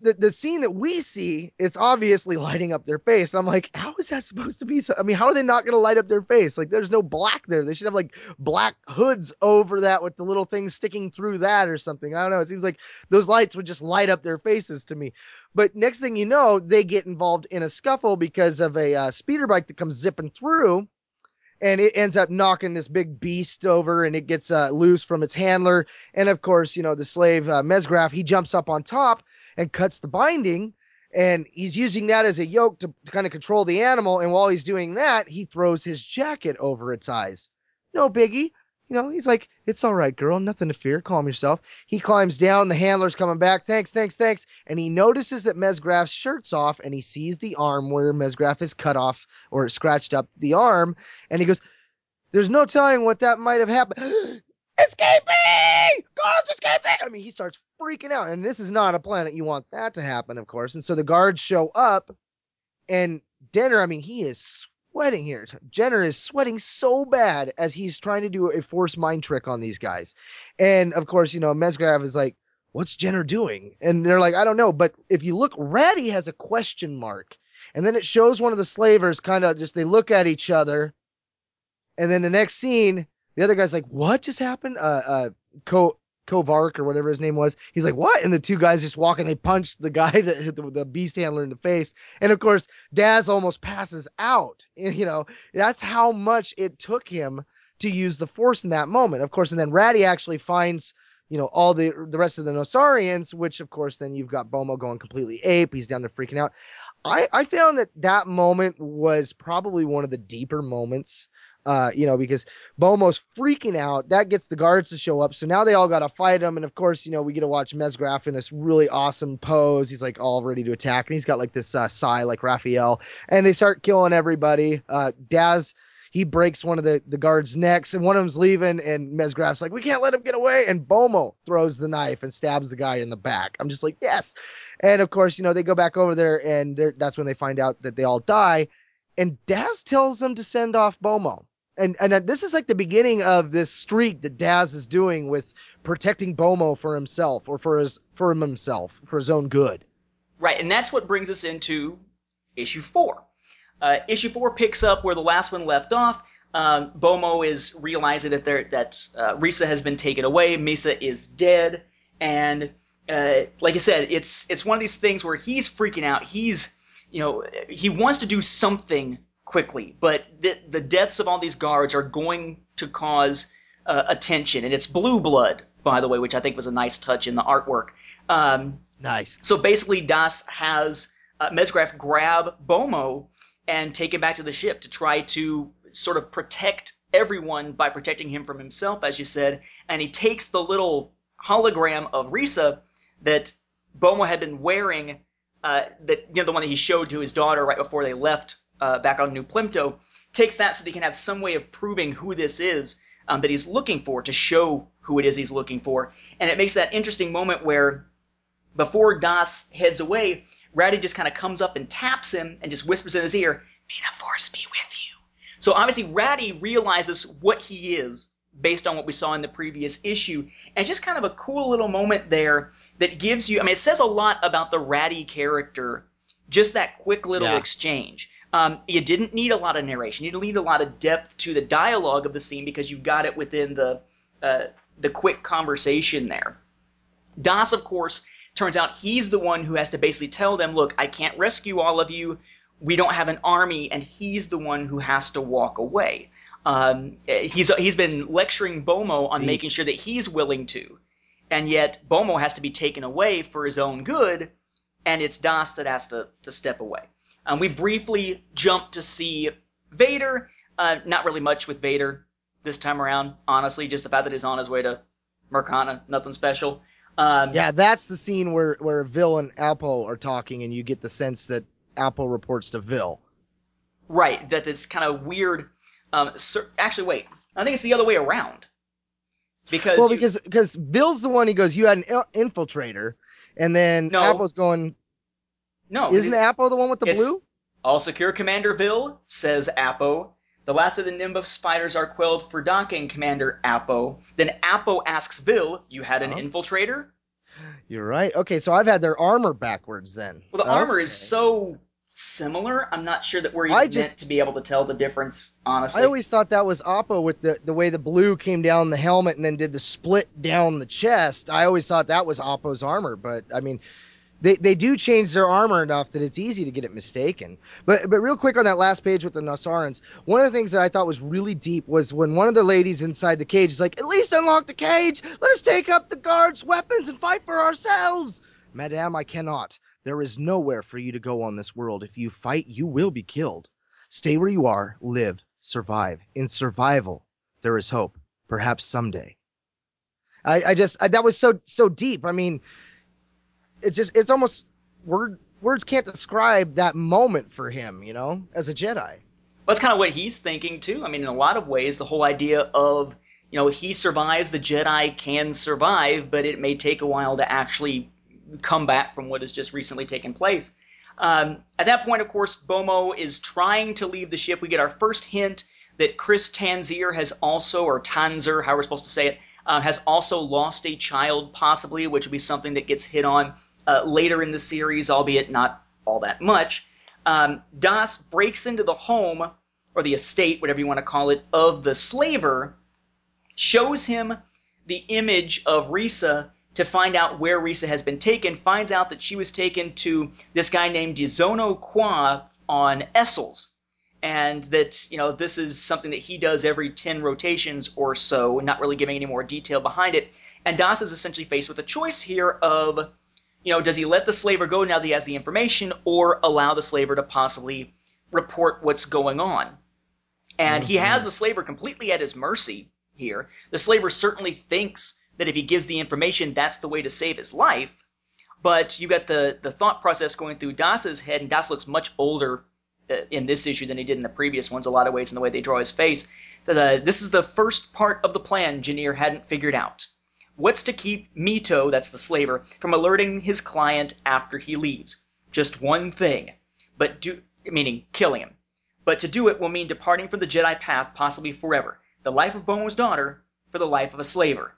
the, the scene that we see, it's obviously lighting up their face. And I'm like, how is that supposed to be? So, I mean, how are they not going to light up their face? Like there's no black there. They should have like black hoods over that with the little things sticking through that or something. I don't know. It seems like those lights would just light up their faces to me. But next thing you know, they get involved in a scuffle because of a uh, speeder bike that comes zipping through. And it ends up knocking this big beast over, and it gets uh, loose from its handler. And of course, you know, the slave uh, Mezgraf, he jumps up on top and cuts the binding, and he's using that as a yoke to, to kind of control the animal. And while he's doing that, he throws his jacket over its eyes. No biggie. You know, he's like, it's all right, girl. Nothing to fear. Calm yourself. He climbs down. The handler's coming back. Thanks, thanks, thanks. And he notices that Mezgraf's shirt's off, and he sees the arm where Mezgraf has cut off or scratched up the arm. And he goes, there's no telling what that might have happened. Escaping! Guards escaping! I mean, he starts freaking out. And this is not a planet you want that to happen, of course. And so the guards show up, and Jennir, I mean, he is sweating here. Jennir is sweating so bad as he's trying to do a force mind trick on these guys. And of course, you know, Mezgraf is like, what's Jennir doing? And they're like, I don't know. But if you look, Ratty has a question mark. And then it shows one of the slavers kind of just, they look at each other. And then the next scene, the other guy's like, what just happened? Uh, uh, Ko Kovark or whatever his name was. He's like, what? And the two guys just walk and they punch the guy, that, the, the beast handler in the face. And of course, Dass almost passes out. And, you know, that's how much it took him to use the force in that moment. Of course, and then Ratty actually finds, you know, all the, the rest of the Nosaurians, which of course, then you've got Bomo going completely ape. He's down there freaking out. I, I found that that moment was probably one of the deeper moments. Uh, you know, because Bomo's freaking out. That gets the guards to show up. So now they all got to fight him. And of course, you know, we get to watch Mezgraf in this really awesome pose. He's like all ready to attack. And he's got like this uh, sigh like Raphael. And they start killing everybody. Uh, Dass, he breaks one of the, the guards' necks. And one of them's leaving. And Mezgraf's like, we can't let him get away. And Bomo throws the knife and stabs the guy in the back. I'm just like, yes. And of course, you know, they go back over there. And that's when they find out that they all die. And Dass tells them to send off Bomo. And and this is like the beginning of this streak that Dass is doing with protecting Bomo for himself or for his for him himself, for his own good. Right, and that's what brings us into issue four. Uh, issue four picks up where the last one left off. Um, Bomo is realizing that there that uh, Risa has been taken away. Misa is dead, and uh, like I said, it's it's one of these things where he's freaking out. He's you know he wants to do something quickly, but the, the deaths of all these guards are going to cause uh, attention, and it's blue blood, by the way, which I think was a nice touch in the artwork. Um, nice. So basically, Dass has uh, Mezgraf grab Bomo and take him back to the ship to try to sort of protect everyone by protecting him from himself, as you said, and he takes the little hologram of Risa that Bomo had been wearing, uh, that you know the one that he showed to his daughter right before they left Uh, back on New Plympto, takes that so they can have some way of proving who this is um, that he's looking for, to show who it is he's looking for. And it makes that interesting moment where before Dass heads away, Ratty just kind of comes up and taps him and just whispers in his ear, "May the force be with you." So obviously Ratty realizes what he is based on what we saw in the previous issue. And just kind of a cool little moment there that gives you, I mean, it says a lot about the Ratty character, just that quick little yeah. exchange. Um, you didn't need a lot of narration. You didn't need a lot of depth to the dialogue of the scene because you got it within the uh, the quick conversation there. Dass, of course, turns out he's the one who has to basically tell them, look, I can't rescue all of you. We don't have an army, and he's the one who has to walk away. Um, he's he's been lecturing Bomo on Deep. making sure that he's willing to, and yet Bomo has to be taken away for his own good, and it's Dass that has to, to step away. Um, we briefly jump to see Vader. Uh, not really much with Vader this time around, honestly. Just the fact that he's on his way to Murkhana, nothing special. Um, yeah, that's the scene where, where Vill and Appo are talking, and you get the sense that Appo reports to Vill. Right, that this kind of weird... Um, sur- actually, wait. I think it's the other way around. Because well, you- because because Vill's the one, he goes, you had an il- infiltrator, and then no. Appo's going... No. Isn't it, Appo the one with the blue? All secure, Commander Vill, says Appo. The last of the Nimbus spiders are quelled for docking, Commander Appo. Then Appo asks Vill, you had an oh. infiltrator? You're right. Okay, so I've had their armor backwards then. Well, the okay. armor is so similar, I'm not sure that we're even I just, meant to be able to tell the difference, honestly. I always thought that was Appo with the, the way the blue came down the helmet and then did the split down the chest. I always thought that was Appo's armor, but, I mean... They they do change their armor enough that it's easy to get it mistaken. But but real quick on that last page with the Nosaurians, one of the things that I thought was really deep was when one of the ladies inside the cage is like, at least unlock the cage! Let us take up the guards' weapons and fight for ourselves! Madame, I cannot. There is nowhere for you to go on this world. If you fight, you will be killed. Stay where you are, live, survive. In survival, there is hope. Perhaps someday. I, I just, I, that was so so deep. I mean... It's just, it's almost, word, words can't describe that moment for him, you know, as a Jedi. Well, that's kind of what he's thinking, too. I mean, in a lot of ways, the whole idea of, you know, he survives, the Jedi can survive, but it may take a while to actually come back from what has just recently taken place. Um, at that point, of course, Bomo is trying to leave the ship. We get our first hint that Chris Tanzir has also, or Tanzir, how we're supposed to say it, uh, has also lost a child, possibly, which would be something that gets hit on Uh, later in the series, albeit not all that much. um, Dass breaks into the home, or the estate, whatever you want to call it, of the slaver, shows him the image of Risa to find out where Risa has been taken, finds out that she was taken to this guy named Dizono Qua on Essos, and that, you know, this is something that he does every ten rotations or so, not really giving any more detail behind it. And Dass is essentially faced with a choice here of... You know, does he let the slaver go now that he has the information, or allow the slaver to possibly report what's going on? And mm-hmm. he has the slaver completely at his mercy here. The slaver certainly thinks that if he gives the information, that's the way to save his life. But you got the, the thought process going through Dass's head, and Dass looks much older in this issue than he did in the previous ones, a lot of ways in the way they draw his face. So the, this is the first part of the plan Jennir hadn't figured out. What's to keep Mito, that's the slaver, from alerting his client after he leaves? Just one thing, but do, meaning killing him. But to do it will mean departing from the Jedi path, possibly forever. The life of Bomo's daughter for the life of a slaver.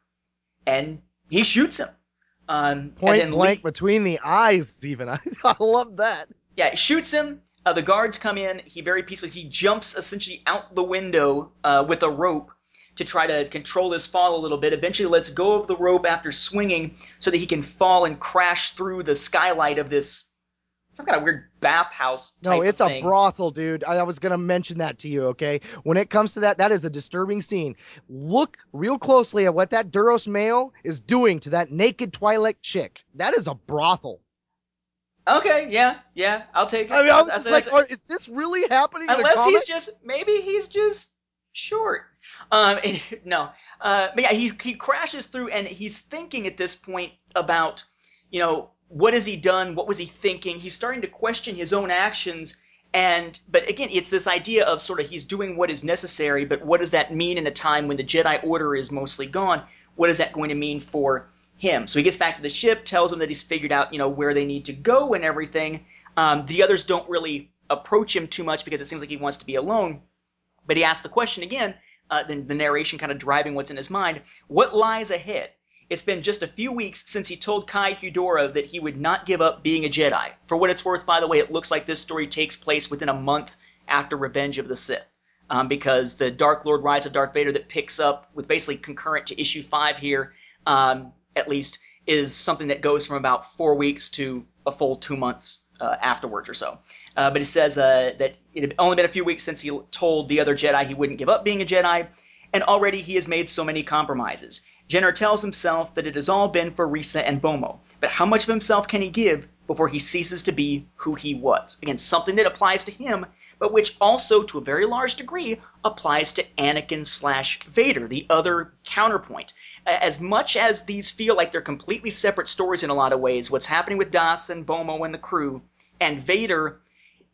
And he shoots him. Um, Point and then blank le- between the eyes, even. I love that. Yeah, shoots him. Uh, the guards come in. He very peacefully, he jumps essentially out the window uh, with a rope to try to control his fall a little bit, eventually lets go of the rope after swinging so that he can fall and crash through the skylight of this, some kind of weird bathhouse type No, it's thing. A brothel, dude. I, I was going to mention that to you, okay? When it comes to that, that is a disturbing scene. Look real closely at what that Duros male is doing to that naked Twi'lek chick. That is a brothel. Okay, yeah, yeah, I'll take it. I mean, I was I, I, just I, like, I, is this really happening? Unless in a he's just, maybe he's just short. Um, it, no, uh, but yeah, he, he crashes through, and he's thinking at this point about, you know, what has he done? What was he thinking? He's starting to question his own actions. And, but again, it's this idea of sort of, he's doing what is necessary, but what does that mean in a time when the Jedi Order is mostly gone? What is that going to mean for him? So he gets back to the ship, tells them that he's figured out, you know, where they need to go and everything. Um, the others don't really approach him too much because it seems like he wants to be alone, but he asks the question again. Uh, then the narration kind of driving what's in his mind. What lies ahead? It's been just a few weeks since he told Kai Hudora that he would not give up being a Jedi. For what it's worth, by the way, it looks like this story takes place within a month after Revenge of the Sith, um, because the Dark Lord Rise of Darth Vader that picks up with basically concurrent to issue five here, um, at least, is something that goes from about four weeks to a full two months uh, afterwards or so. Uh, but he says uh, that it had only been a few weeks since he told the other Jedi he wouldn't give up being a Jedi, and already he has made so many compromises. Jennir tells himself that it has all been for Risa and Bomo, but how much of himself can he give before he ceases to be who he was? Again, something that applies to him, but which also, to a very large degree, applies to Anakin slash Vader, the other counterpoint. As much as these feel like they're completely separate stories in a lot of ways, what's happening with Dass and Bomo and the crew, and Vader...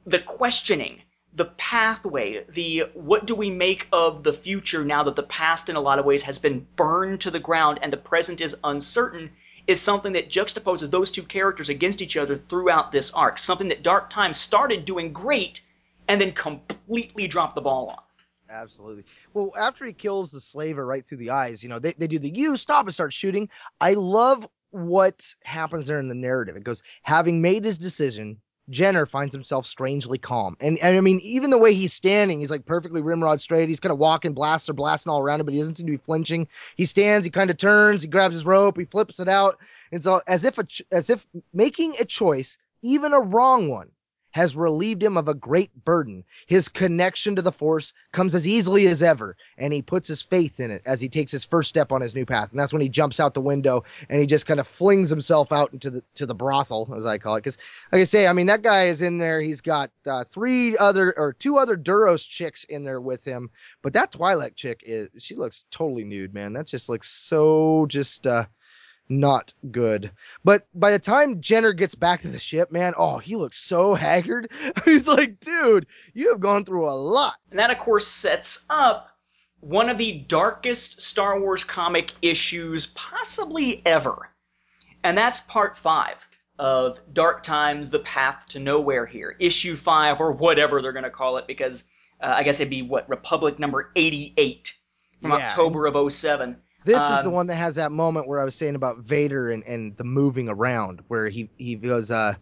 The questioning, the pathway, the what do we make of the future now that the past in a lot of ways has been burned to the ground and the present is uncertain is something that juxtaposes those two characters against each other throughout this arc, something that Dark Times started doing great and then completely dropped the ball on. Absolutely. Well, after he kills the slaver right through the eyes, you know, they, they do the you stop and start shooting. I love what happens there in the narrative. It goes, having made his decision, Jenner finds himself strangely calm. And, and I mean, even the way he's standing, he's like perfectly rimrod straight. He's kind of walking, blaster blasting all around him, but he doesn't seem to be flinching. He stands, he kind of turns, he grabs his rope, he flips it out. And so as if, a ch- as if making a choice, even a wrong one, has relieved him of a great burden. His connection to the Force comes as easily as ever, and he puts his faith in it as he takes his first step on his new path. And that's when he jumps out the window and he just kind of flings himself out into the to the brothel, as I call it. Because, like I say, I mean, that guy is in there. He's got uh, three other or two other Duros chicks in there with him. But that Twi'lek chick is she looks totally nude, man. That just looks so just. Uh, Not good. But by the time Jenner gets back to the ship, man, oh, he looks so haggard. He's like, dude, you have gone through a lot. And that, of course, sets up one of the darkest Star Wars comic issues possibly ever. And that's part five of Dark Times, The Path to Nowhere here. Issue five, or whatever they're going to call it, because uh, I guess it'd be, what, Republic number eighty-eight from yeah. October of oh seven. This um, is the one that has that moment where I was saying about Vader and, and the moving around, where he, he goes, uh,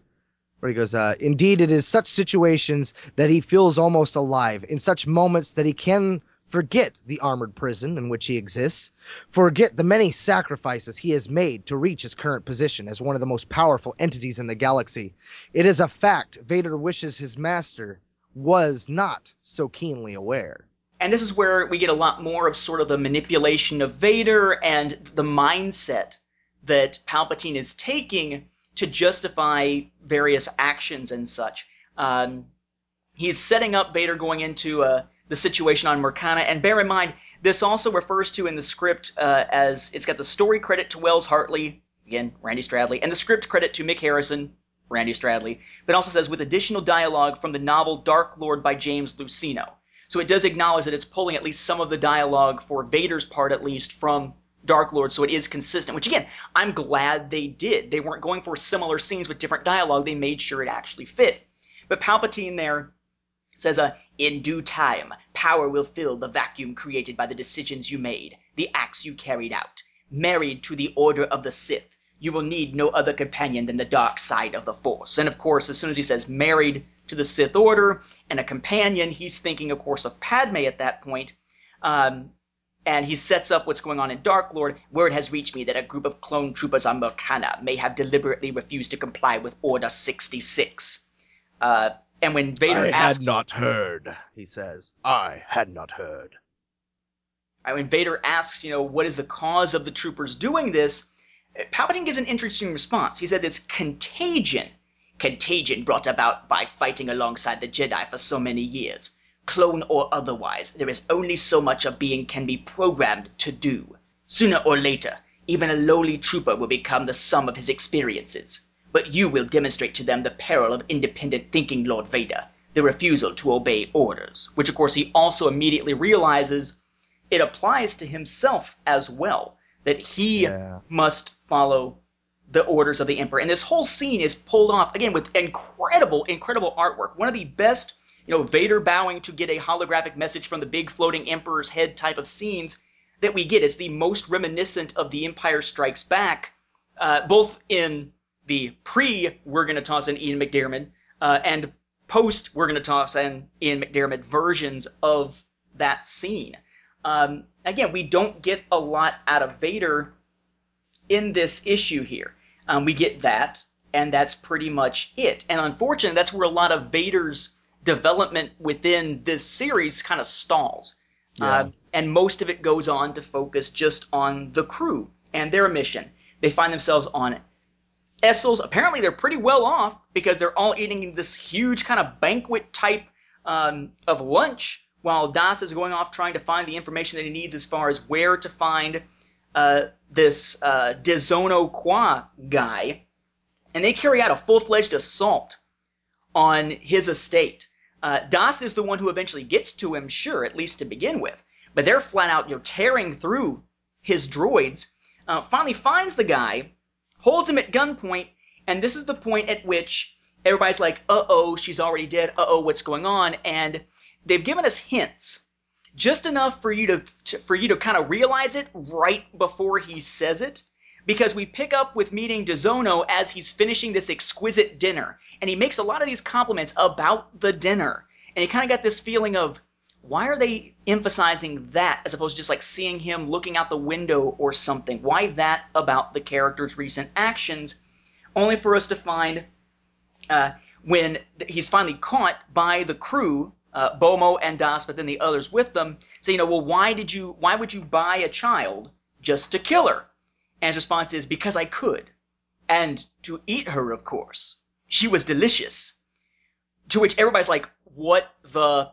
where he goes, uh, indeed it is such situations that he feels almost alive, in such moments that he can forget the armored prison in which he exists, forget the many sacrifices he has made to reach his current position as one of the most powerful entities in the galaxy. It is a fact Vader wishes his master was not so keenly aware. And this is where we get a lot more of sort of the manipulation of Vader and the mindset that Palpatine is taking to justify various actions and such. Um, he's setting up Vader going into uh, the situation on Murkhana. And bear in mind, this also refers to in the script uh, as it's got the story credit to Welles Hartley, again, Randy Stradley, and the script credit to Mick Harrison, Randy Stradley, but also says with additional dialogue from the novel Dark Lord by James Luceno. So it does acknowledge that it's pulling at least some of the dialogue for Vader's part, at least, from Dark Lord, so it is consistent, which, again, I'm glad they did. They weren't going for similar scenes with different dialogue. They made sure it actually fit. But Palpatine there says, uh, in due time, power will fill the vacuum created by the decisions you made, the acts you carried out. Married to the Order of the Sith, you will need no other companion than the dark side of the Force. And, of course, as soon as he says married to the Sith Order, and a companion. He's thinking, of course, of Padme at that point. Um, and he sets up what's going on in Dark Lord. Word has reached me that a group of clone troopers on Murkhana may have deliberately refused to comply with Order sixty-six. Uh, and when Vader I asks... I had not heard, he says. I had not heard. And when Vader asks, you know, what is the cause of the troopers doing this, Palpatine gives an interesting response. He says it's contagion. Contagion brought about by fighting alongside the Jedi for so many years. Clone or otherwise, there is only so much a being can be programmed to do. Sooner or later, even a lowly trooper will become the sum of his experiences. But you will demonstrate to them the peril of independent thinking, Lord Vader, the refusal to obey orders, which of course he also immediately realizes it applies to himself as well, that he yeah. must follow the orders of the Emperor. And this whole scene is pulled off, again, with incredible, incredible artwork. One of the best, you know, Vader bowing to get a holographic message from the big floating Emperor's head type of scenes that we get. It's the most reminiscent of The Empire Strikes Back, uh, both in the pre We're Gonna Toss in Ian McDiarmid uh, and post We're Gonna Toss in Ian McDiarmid versions of that scene. Um, again, we don't get a lot out of Vader in this issue here. Um, we get that, and that's pretty much it. And unfortunately, that's where a lot of Vader's development within this series kind of stalls. Yeah. Um, and most of it goes on to focus just on the crew and their mission. They find themselves on Essos. Apparently, they're pretty well off because they're all eating this huge kind of banquet type um, of lunch while Dass is going off trying to find the information that he needs as far as where to find uh this uh, Dezono Qua guy, and they carry out a full-fledged assault on his estate. Uh, Dass is the one who eventually gets to him, sure, at least to begin with, but they're flat out, you know, tearing through his droids, uh, finally finds the guy holds him at gunpoint, and this is the point at which everybody's like, uh-oh, she's already dead, uh-oh, what's going on? And they've given us hints, just enough for you to, to for you to kind of realize it right before he says it, because we pick up with meeting DeZono as he's finishing this exquisite dinner, and he makes a lot of these compliments about the dinner, and you kind of got this feeling of, why are they emphasizing that as opposed to just like seeing him looking out the window or something? Why that about the character's recent actions? Only for us to find uh, when he's finally caught by the crew, uh, Bomo and Dass, but then the others with them, say, you know, well, why did you? Why would you buy a child just to kill her? And his response is, because I could, and to eat her, of course. She was delicious. To which everybody's like, what the?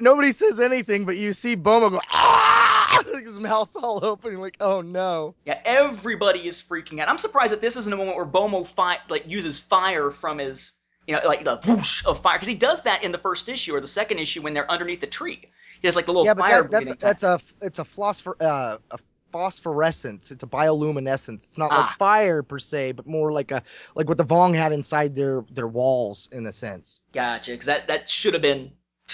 Nobody says anything, but you see Bomo go, ah! His mouth's all open. You're like, oh no. Yeah, everybody is freaking out. I'm surprised that this isn't a moment where Bomo fi- like uses fire from his, you know, like the whoosh of fire. Because he does that in the first issue or the second issue when they're underneath the tree. He has like the little yeah, but fire. That, that's, that's a, it's a, phosphor, uh, a phosphorescence. It's a bioluminescence. It's not ah. like fire per se, but more like a like what the Vong had inside their, their walls in a sense. Gotcha, because that, that should have been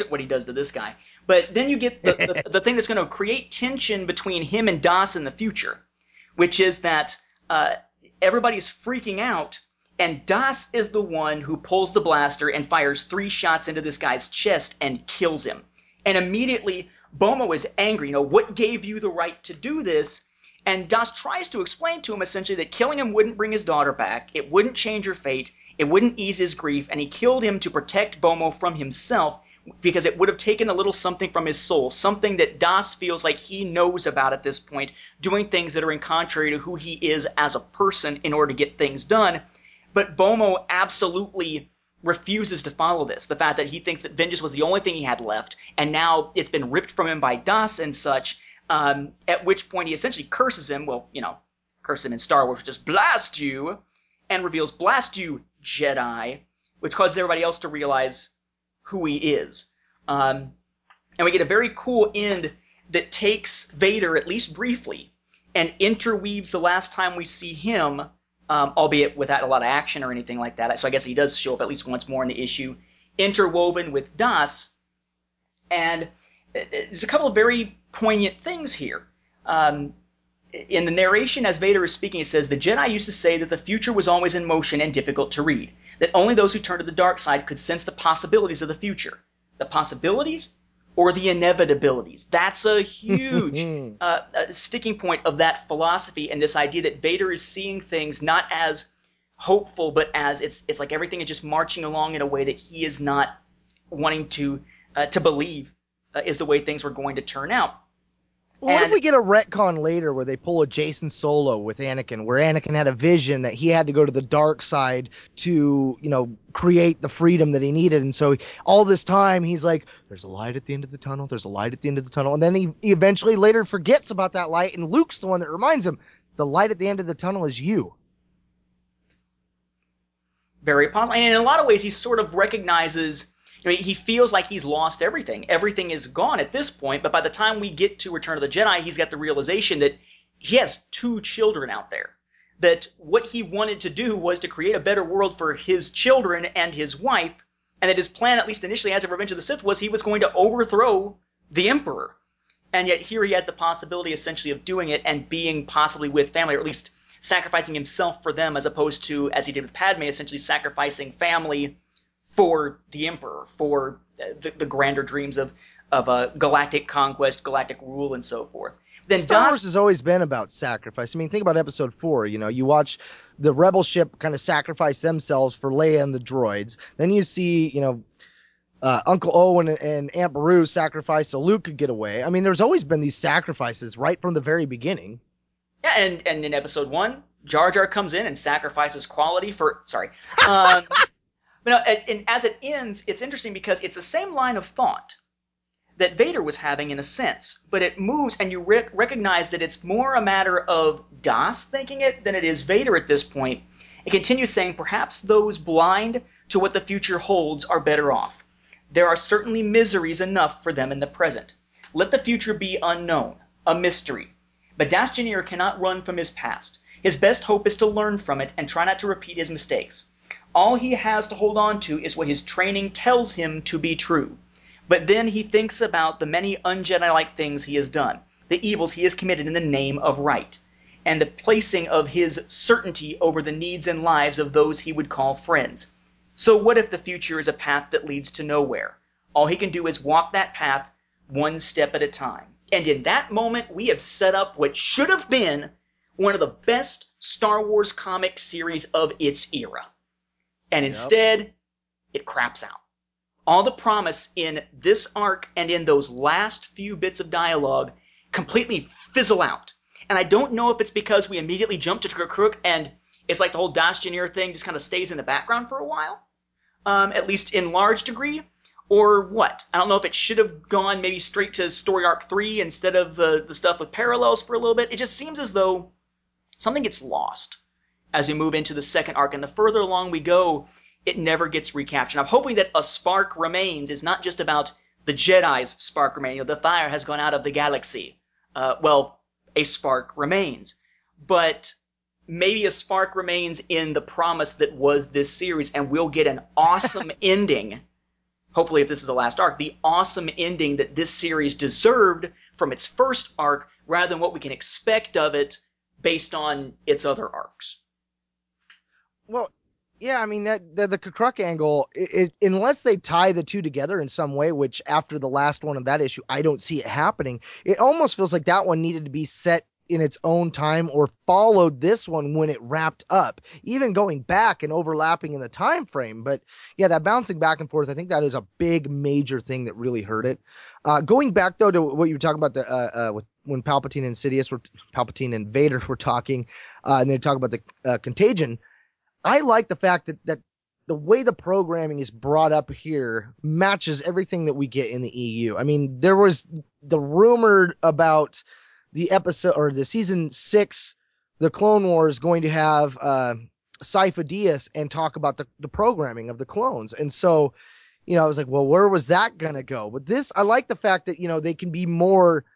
what he does to this guy. But then you get the, the, the thing that's going to create tension between him and Dass in the future, which is that uh, everybody's freaking out, and Dass is the one who pulls the blaster and fires three shots into this guy's chest and kills him. And immediately, Bomo is angry. You know, what gave you the right to do this? And Dass tries to explain to him essentially that killing him wouldn't bring his daughter back, it wouldn't change her fate, it wouldn't ease his grief, and he killed him to protect Bomo from himself, because it would have taken a little something from his soul, something that Dass feels like he knows about at this point, doing things that are in contrary to who he is as a person in order to get things done. But Bomo absolutely refuses to follow this, the fact that he thinks that vengeance was the only thing he had left, and now it's been ripped from him by Dass and such, um, at which point he essentially curses him, well, you know, curse him in Star Wars, just blast you, and reveals, blast you, Jedi, which causes everybody else to realize who he is. Um, and we get a very cool end that takes Vader, at least briefly, and interweaves the last time we see him, um, albeit without a lot of action or anything like that. So I guess he does show up at least once more in the issue, interwoven with Dass. And there's a couple of very poignant things here. Um, in the narration, as Vader is speaking, it says, the Jedi used to say that the future was always in motion and difficult to read, that only those who turned to the dark side could sense the possibilities of the future. The possibilities or the inevitabilities. That's a huge uh, sticking point of that philosophy and this idea that Vader is seeing things not as hopeful, but as it's it's like everything is just marching along in a way that he is not wanting to uh, to believe uh, is the way things were going to turn out. Well, what if we get a retcon later where they pull a Jason Solo with Anakin, where Anakin had a vision that he had to go to the dark side to, you know, create the freedom that he needed. And so all this time he's like, there's a light at the end of the tunnel. There's a light at the end of the tunnel. And then he, he eventually later forgets about that light. And Luke's the one that reminds him, the light at the end of the tunnel is you. Very possible. And in a lot of ways, he sort of recognizes, you know, he feels like he's lost everything. Everything is gone at this point, but by the time we get to Return of the Jedi, he's got the realization that he has two children out there, that what he wanted to do was to create a better world for his children and his wife, and that his plan, at least initially as of Revenge of the Sith, was he was going to overthrow the Emperor. And yet here he has the possibility essentially of doing it and being possibly with family, or at least sacrificing himself for them, as opposed to, as he did with Padme, essentially sacrificing family for the Emperor, for the, the grander dreams of of uh, galactic conquest, galactic rule, and so forth. Then Star Wars has always been about sacrifice. I mean, think about Episode Four. You know, you watch the Rebel ship kind of sacrifice themselves for Leia and the droids. Then you see, you know, uh, Uncle Owen and, and Aunt Beru sacrifice so Luke could get away. I mean, there's always been these sacrifices right from the very beginning. Yeah, and and in Episode One, Jar Jar comes in and sacrifices quality for sorry. Um, But no, and, and as it ends, it's interesting because it's the same line of thought that Vader was having in a sense, but it moves and you re- recognize that it's more a matter of Dass thinking it than it is Vader at this point. It continues saying, perhaps those blind to what the future holds are better off. There are certainly miseries enough for them in the present. Let the future be unknown, a mystery. But Dass Jennir cannot run from his past. His best hope is to learn from it and try not to repeat his mistakes. All he has to hold on to is what his training tells him to be true. But then he thinks about the many un-Jedi-like things he has done, the evils he has committed in the name of right, and the placing of his certainty over the needs and lives of those he would call friends. So what if the future is a path that leads to nowhere? All he can do is walk that path one step at a time. And in that moment, we have set up what should have been one of the best Star Wars comic series of its era. And instead, yep. it craps out. All the promise in this arc and in those last few bits of dialogue completely fizzle out. And I don't know if it's because we immediately jump to K'Kruhk and it's like the whole Dass Jennir thing just kind of stays in the background for a while, um, at least in large degree, or what. I don't know if it should have gone maybe straight to Story Arc three instead of the, the stuff with Parallels for a little bit. It just seems as though something gets lost as we move into the second arc, and the further along we go, it never gets recaptured. I'm hoping that A Spark Remains is not just about the Jedi's spark remaining, you know, the fire has gone out of the galaxy. Uh, well, a spark remains. But maybe a spark remains in the promise that was this series, and we'll get an awesome ending, hopefully if this is the last arc, the awesome ending that this series deserved from its first arc, rather than what we can expect of it based on its other arcs. Well, yeah, I mean, that, that the K'Kruhk angle, it, it, unless they tie the two together in some way, which after the last one of that issue, I don't see it happening. It almost feels like that one needed to be set in its own time or followed this one when it wrapped up, even going back and overlapping in the time frame. But yeah, that bouncing back and forth, I think that is a big, major thing that really hurt it. Uh, going back, though, to what you were talking about the, uh, uh, with when Palpatine and Sidious were Palpatine and Vader were talking, uh, and they talk about the uh, contagion. I like the fact that, that the way the programming is brought up here matches everything that we get in the E U. I mean, there was the rumored about the episode or the season six, the Clone Wars going to have uh, Sypha Dyas and talk about the, the programming of the clones. And so, you know, I was like, well, where was that going to go? But this, I like the fact that, you know, they can be more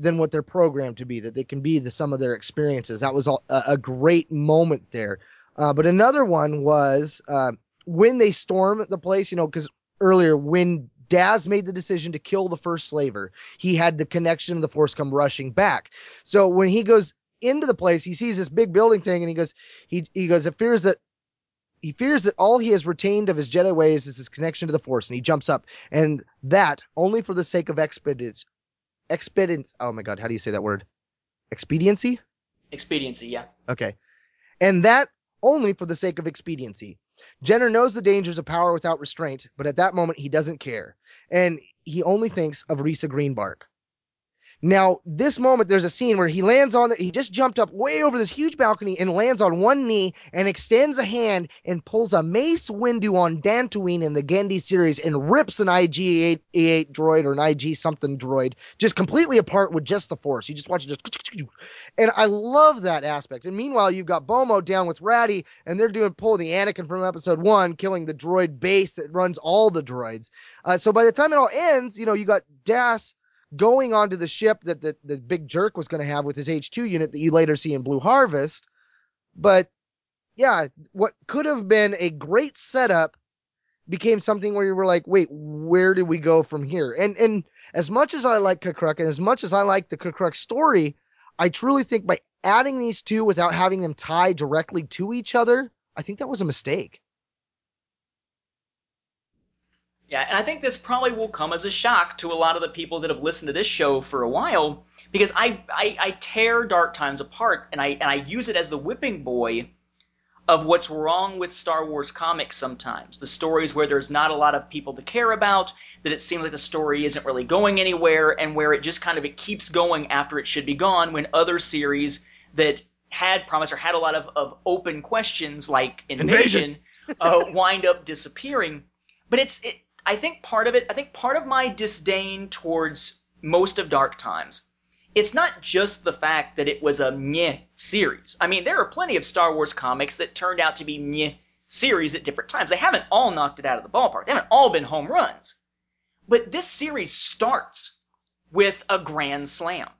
than what they're programmed to be, that they can be the sum of their experiences. That was all, a, a great moment there. Uh, but another one was uh, when they storm the place, you know, because earlier when Daz made the decision to kill the first slaver, he had the connection of the Force come rushing back. So when he goes into the place, he sees this big building thing and he goes, he he goes, it fears that he fears that all he has retained of his Jedi ways is his connection to the Force. And he jumps up, and that only for the sake of expedience, expedience. Oh, my God. How do you say that word? Expediency? Expediency. Yeah. Okay. And that. Only for the sake of expediency. Jennir knows the dangers of power without restraint, but at that moment he doesn't care. And he only thinks of Risa Greenbark. Now, this moment, there's a scene where he lands on, the, he just jumped up way over this huge balcony and lands on one knee and extends a hand and pulls a Mace Windu on Dantooine in the Gendy series and rips an I G eight droid or an I G something droid just completely apart with just the Force. You just watch it just, and I love that aspect. And meanwhile, you've got Bomo down with Ratty and they're doing pull the Anakin from episode one, killing the droid base that runs all the droids. Uh, so by the time it all ends, you know, you got Dass going onto the ship that the, the big jerk was going to have with his H two unit that you later see in Blue Harvest. But yeah, what could have been a great setup became something where you were like, wait, where do we go from here? And and as much as I like K'Kruhk and as much as I like the K'Kruhk story, I truly think by adding these two without having them tie directly to each other, I think that was a mistake. Yeah, and I think this probably will come as a shock to a lot of the people that have listened to this show for a while, because I, I, I tear Dark Times apart, and I and I use it as the whipping boy of what's wrong with Star Wars comics sometimes. The stories where there's not a lot of people to care about, that it seems like the story isn't really going anywhere, and where it just kind of it keeps going after it should be gone, when other series that had promise or had a lot of, of open questions, like Invasion, Invasion. uh, wind up disappearing. But it's... It, I think part of it, I think part of my disdain towards most of Dark Times, it's not just the fact that it was a meh series. I mean, there are plenty of Star Wars comics that turned out to be meh series at different times. They haven't all knocked it out of the ballpark. They haven't all been home runs. But this series starts with a grand slam.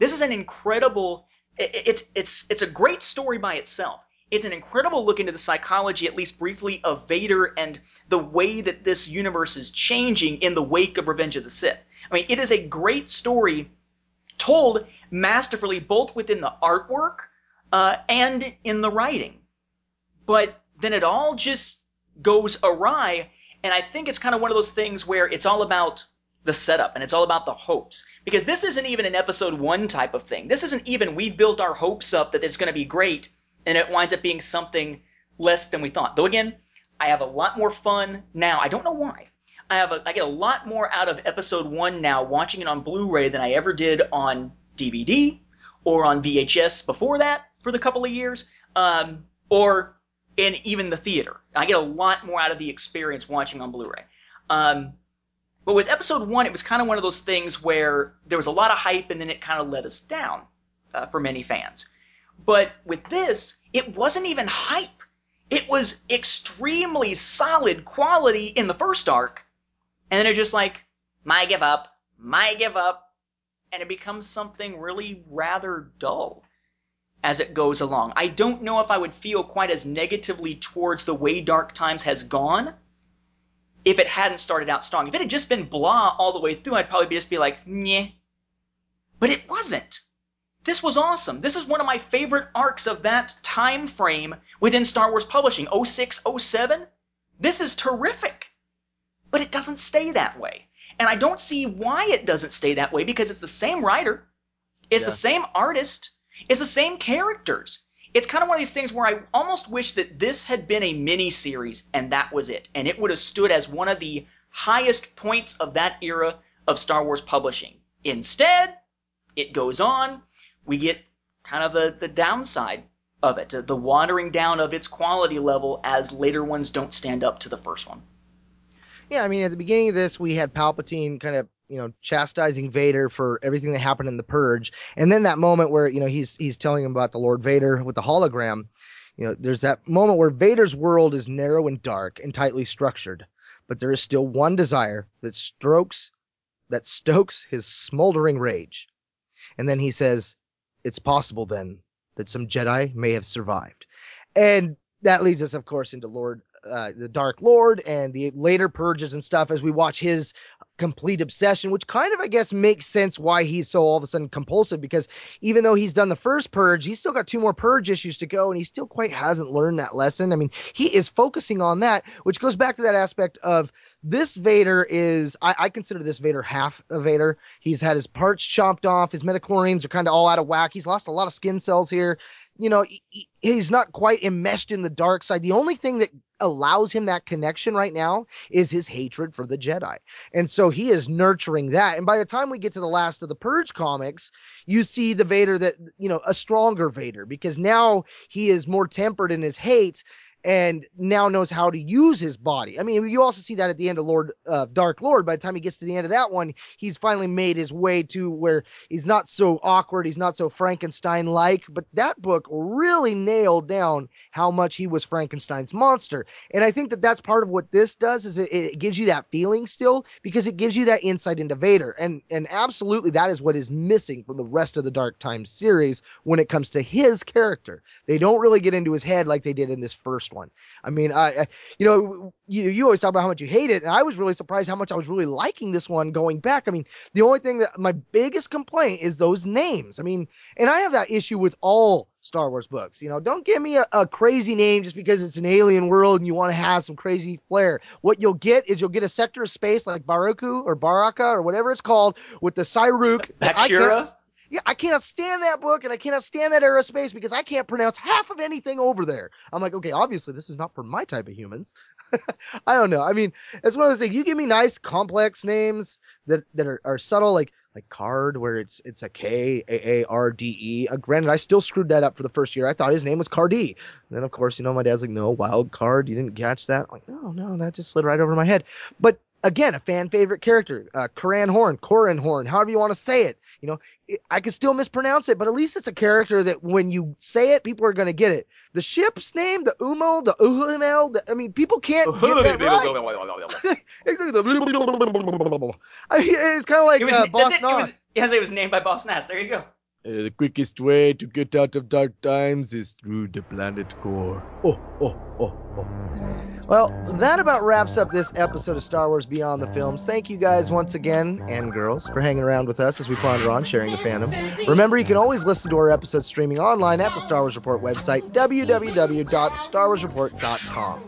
This is an incredible it, it's it's it's a great story by itself. It's an incredible look into the psychology, at least briefly, of Vader and the way that this universe is changing in the wake of Revenge of the Sith. I mean, it is a great story told masterfully, both within the artwork uh, and in the writing. But then it all just goes awry, and I think it's kind of one of those things where it's all about the setup, and it's all about the hopes. Because this isn't even an episode one type of thing. This isn't even, we've built our hopes up that it's going to be great, and it winds up being something less than we thought. Though again, I have a lot more fun now. I don't know why. I have a, I get a lot more out of episode one now watching it on Blu-ray than I ever did on D V D or on V H S before that for the couple of years, um, or in even the theater. I get a lot more out of the experience watching on Blu-ray. Um, but with episode one, it was kind of one of those things where there was a lot of hype and then it kind of let us down uh, for many fans. But with this, it wasn't even hype. It was extremely solid quality in the first arc. And then it just like, my give up, my give up. And it becomes something really rather dull as it goes along. I don't know if I would feel quite as negatively towards the way Dark Times has gone if it hadn't started out strong. If it had just been blah all the way through, I'd probably just be like, nyeh. But it wasn't. This was awesome. This is one of my favorite arcs of that time frame within Star Wars publishing, oh six, oh seven. This is terrific. But it doesn't stay that way. And I don't see why it doesn't stay that way, because it's the same writer. It's yeah. the same artist. It's the same characters. It's kind of one of these things where I almost wish that this had been a miniseries and that was it. And it would have stood as one of the highest points of that era of Star Wars publishing. Instead, it goes on. We get kind of the, the downside of it, the watering down of its quality level as later ones don't stand up to the first one. Yeah, I mean, at the beginning of this, we had Palpatine kind of, you know, chastising Vader for everything that happened in the Purge. And then that moment where, you know, he's he's telling him about the Lord Vader with the hologram. You know, there's that moment where Vader's world is narrow and dark and tightly structured, but there is still one desire that strokes, that stokes his smoldering rage. And then he says, "It's possible, then, that some Jedi may have survived." And that leads us, of course, into Lord, uh, the Dark Lord and the later purges and stuff as we watch his complete obsession, which kind of, I guess, makes sense why he's so all of a sudden compulsive, because even though he's done the first purge, he's still got two more purge issues to go, and he still quite hasn't learned that lesson. I mean, he is focusing on that, which goes back to that aspect of this Vader is, I, I consider this Vader half a Vader. He's had his parts chomped off. His midichlorians are kind of all out of whack. He's lost a lot of skin cells here. You know, he, he's not quite enmeshed in the dark side. The only thing that allows him that connection right now is his hatred for the Jedi. And so he is nurturing that. And by the time we get to the last of the Purge comics, you see the Vader that, you know, a stronger Vader, because now he is more tempered in his hate and now knows how to use his body. I mean, you also see that at the end of Lord uh, Dark Lord. By the time he gets to the end of that one, he's finally made his way to where he's not so awkward, he's not so Frankenstein-like, but that book really nailed down how much he was Frankenstein's monster. And I think that that's part of what this does, is it, it gives you that feeling still, because it gives you that insight into Vader. And, and absolutely, that is what is missing from the rest of the Dark Times series when it comes to his character. They don't really get into his head like they did in this first one. I mean, I, I you know, you you always talk about how much you hate it, and I was really surprised how much I was really liking this one going back. I mean, the only thing that my biggest complaint is those names. I mean, and I have that issue with all Star Wars books. You know, don't give me a, a crazy name just because it's an alien world and you want to have some crazy flair. What you'll get is you'll get a sector of space like Baruku or Baraka or whatever it's called with the Cyruk. Bakshura? Yeah, I cannot stand that book, and I cannot stand that era of space because I can't pronounce half of anything over there. I'm like, okay, obviously this is not for my type of humans. I don't know. I mean, it's one of those things. You give me nice, complex names that, that are, are subtle, like like Card, where it's it's a K A A R D E. Uh, granted, I still screwed that up for the first year. I thought his name was Cardi. And then, of course, you know, my dad's like, "No, wild card. You didn't catch that." I'm like, no, no, that just slid right over my head. But again, a fan favorite character, uh, Coran Horn, Coran Horn, however you want to say it. You know, I can still mispronounce it, but at least it's a character that when you say it, people are going to get it. The ship's name, the Umo, the Uhumele, the, I mean, people can't get that right. I mean, it's kind of like it was, uh, Boss it. It, was, yes, it was named by Boss Nass. There you go. Uh, the quickest way to get out of Dark Times is through the planet core. Oh, oh, oh, oh. Well, that about wraps up this episode of Star Wars Beyond the Films. Thank you guys once again, and girls, for hanging around with us as we ponder on sharing the fandom. Remember, you can always listen to our episodes streaming online at the Star Wars Report website, w w w dot star wars report dot com.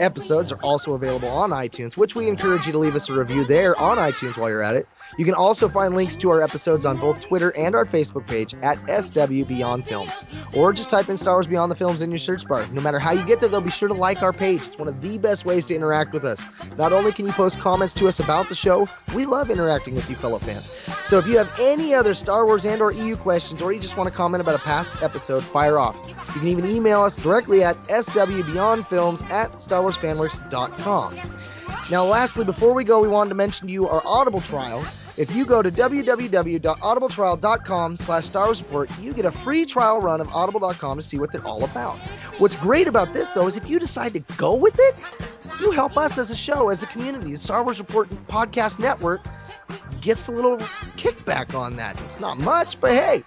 Episodes are also available on iTunes, which we encourage you to leave us a review there on iTunes while you're at it. You can also find links to our episodes on both Twitter and our Facebook page at S W Beyond Films. Or just type in Star Wars Beyond the Films in your search bar. No matter how you get there, though, be sure to like our page. It's one of the best ways to interact with us. Not only can you post comments to us about the show, we love interacting with you fellow fans. So if you have any other Star Wars and or E U questions, or you just want to comment about a past episode, fire off. You can even email us directly at S W Beyond Films at Star Wars Fanworks dot com. Now, lastly, before we go, we wanted to mention to you our Audible trial. If you go to w w w dot audible trial dot com slash Star Wars Report, you get a free trial run of audible dot com to see what they're all about. What's great about this, though, is if you decide to go with it, you help us as a show, as a community. The Star Wars Report Podcast Network gets a little kickback on that. It's not much, but hey,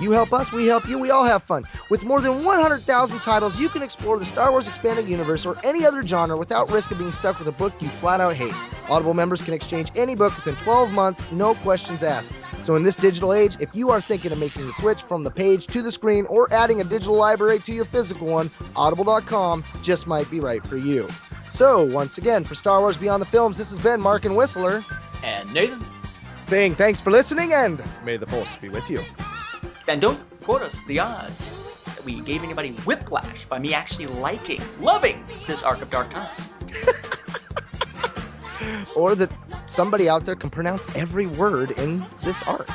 you help us, we help you, we all have fun. With more than one hundred thousand titles, you can explore the Star Wars expanded universe or any other genre without risk of being stuck with a book you flat out hate. Audible members can exchange any book within twelve months, no questions asked. So in this digital age, if you are thinking of making the switch from the page to the screen or adding a digital library to your physical one, audible dot com just might be right for you. So, once again, for Star Wars Beyond the Films, this has been Mark and Whistler. And Nathan. Saying thanks for listening, and may the Force be with you. And don't quote us the odds that we gave anybody whiplash by me actually liking, loving this arc of Dark Times. Or that somebody out there can pronounce every word in this arc.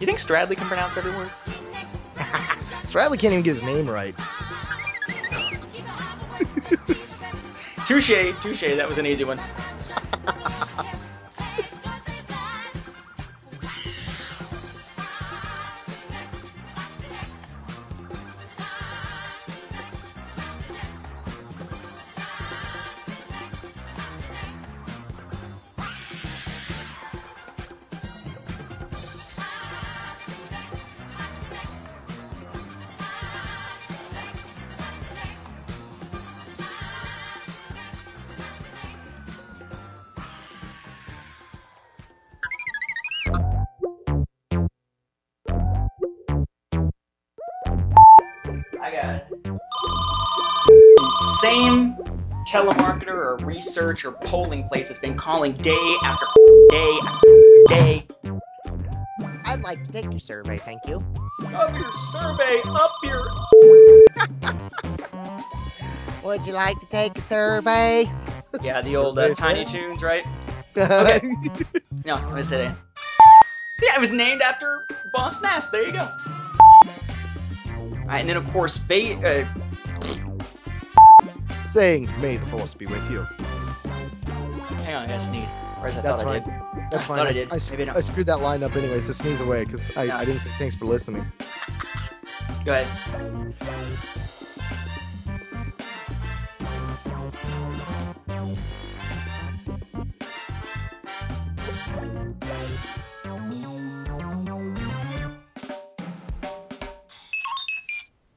You think Stradley can pronounce every word? Stradley can't even get his name right. Touche, touche, that was an easy one. Same telemarketer or research or polling place has been calling day after day after day. I'd like to take your survey, thank you. Up your survey, up your... Would you like to take a survey? Yeah, the old uh, Tiny Toons, right? Okay. No, I'm gonna say that. So yeah, it was named after Boss Nass, there you go. Alright, and then of course, fate... Uh, saying, may the Force be with you. Hang on, I gotta sneeze. Or as I That's fine. I That's fine. I, I, did. I, sc- I screwed that line up anyway, so sneeze away, because I, no. I didn't say thanks for listening. Go ahead.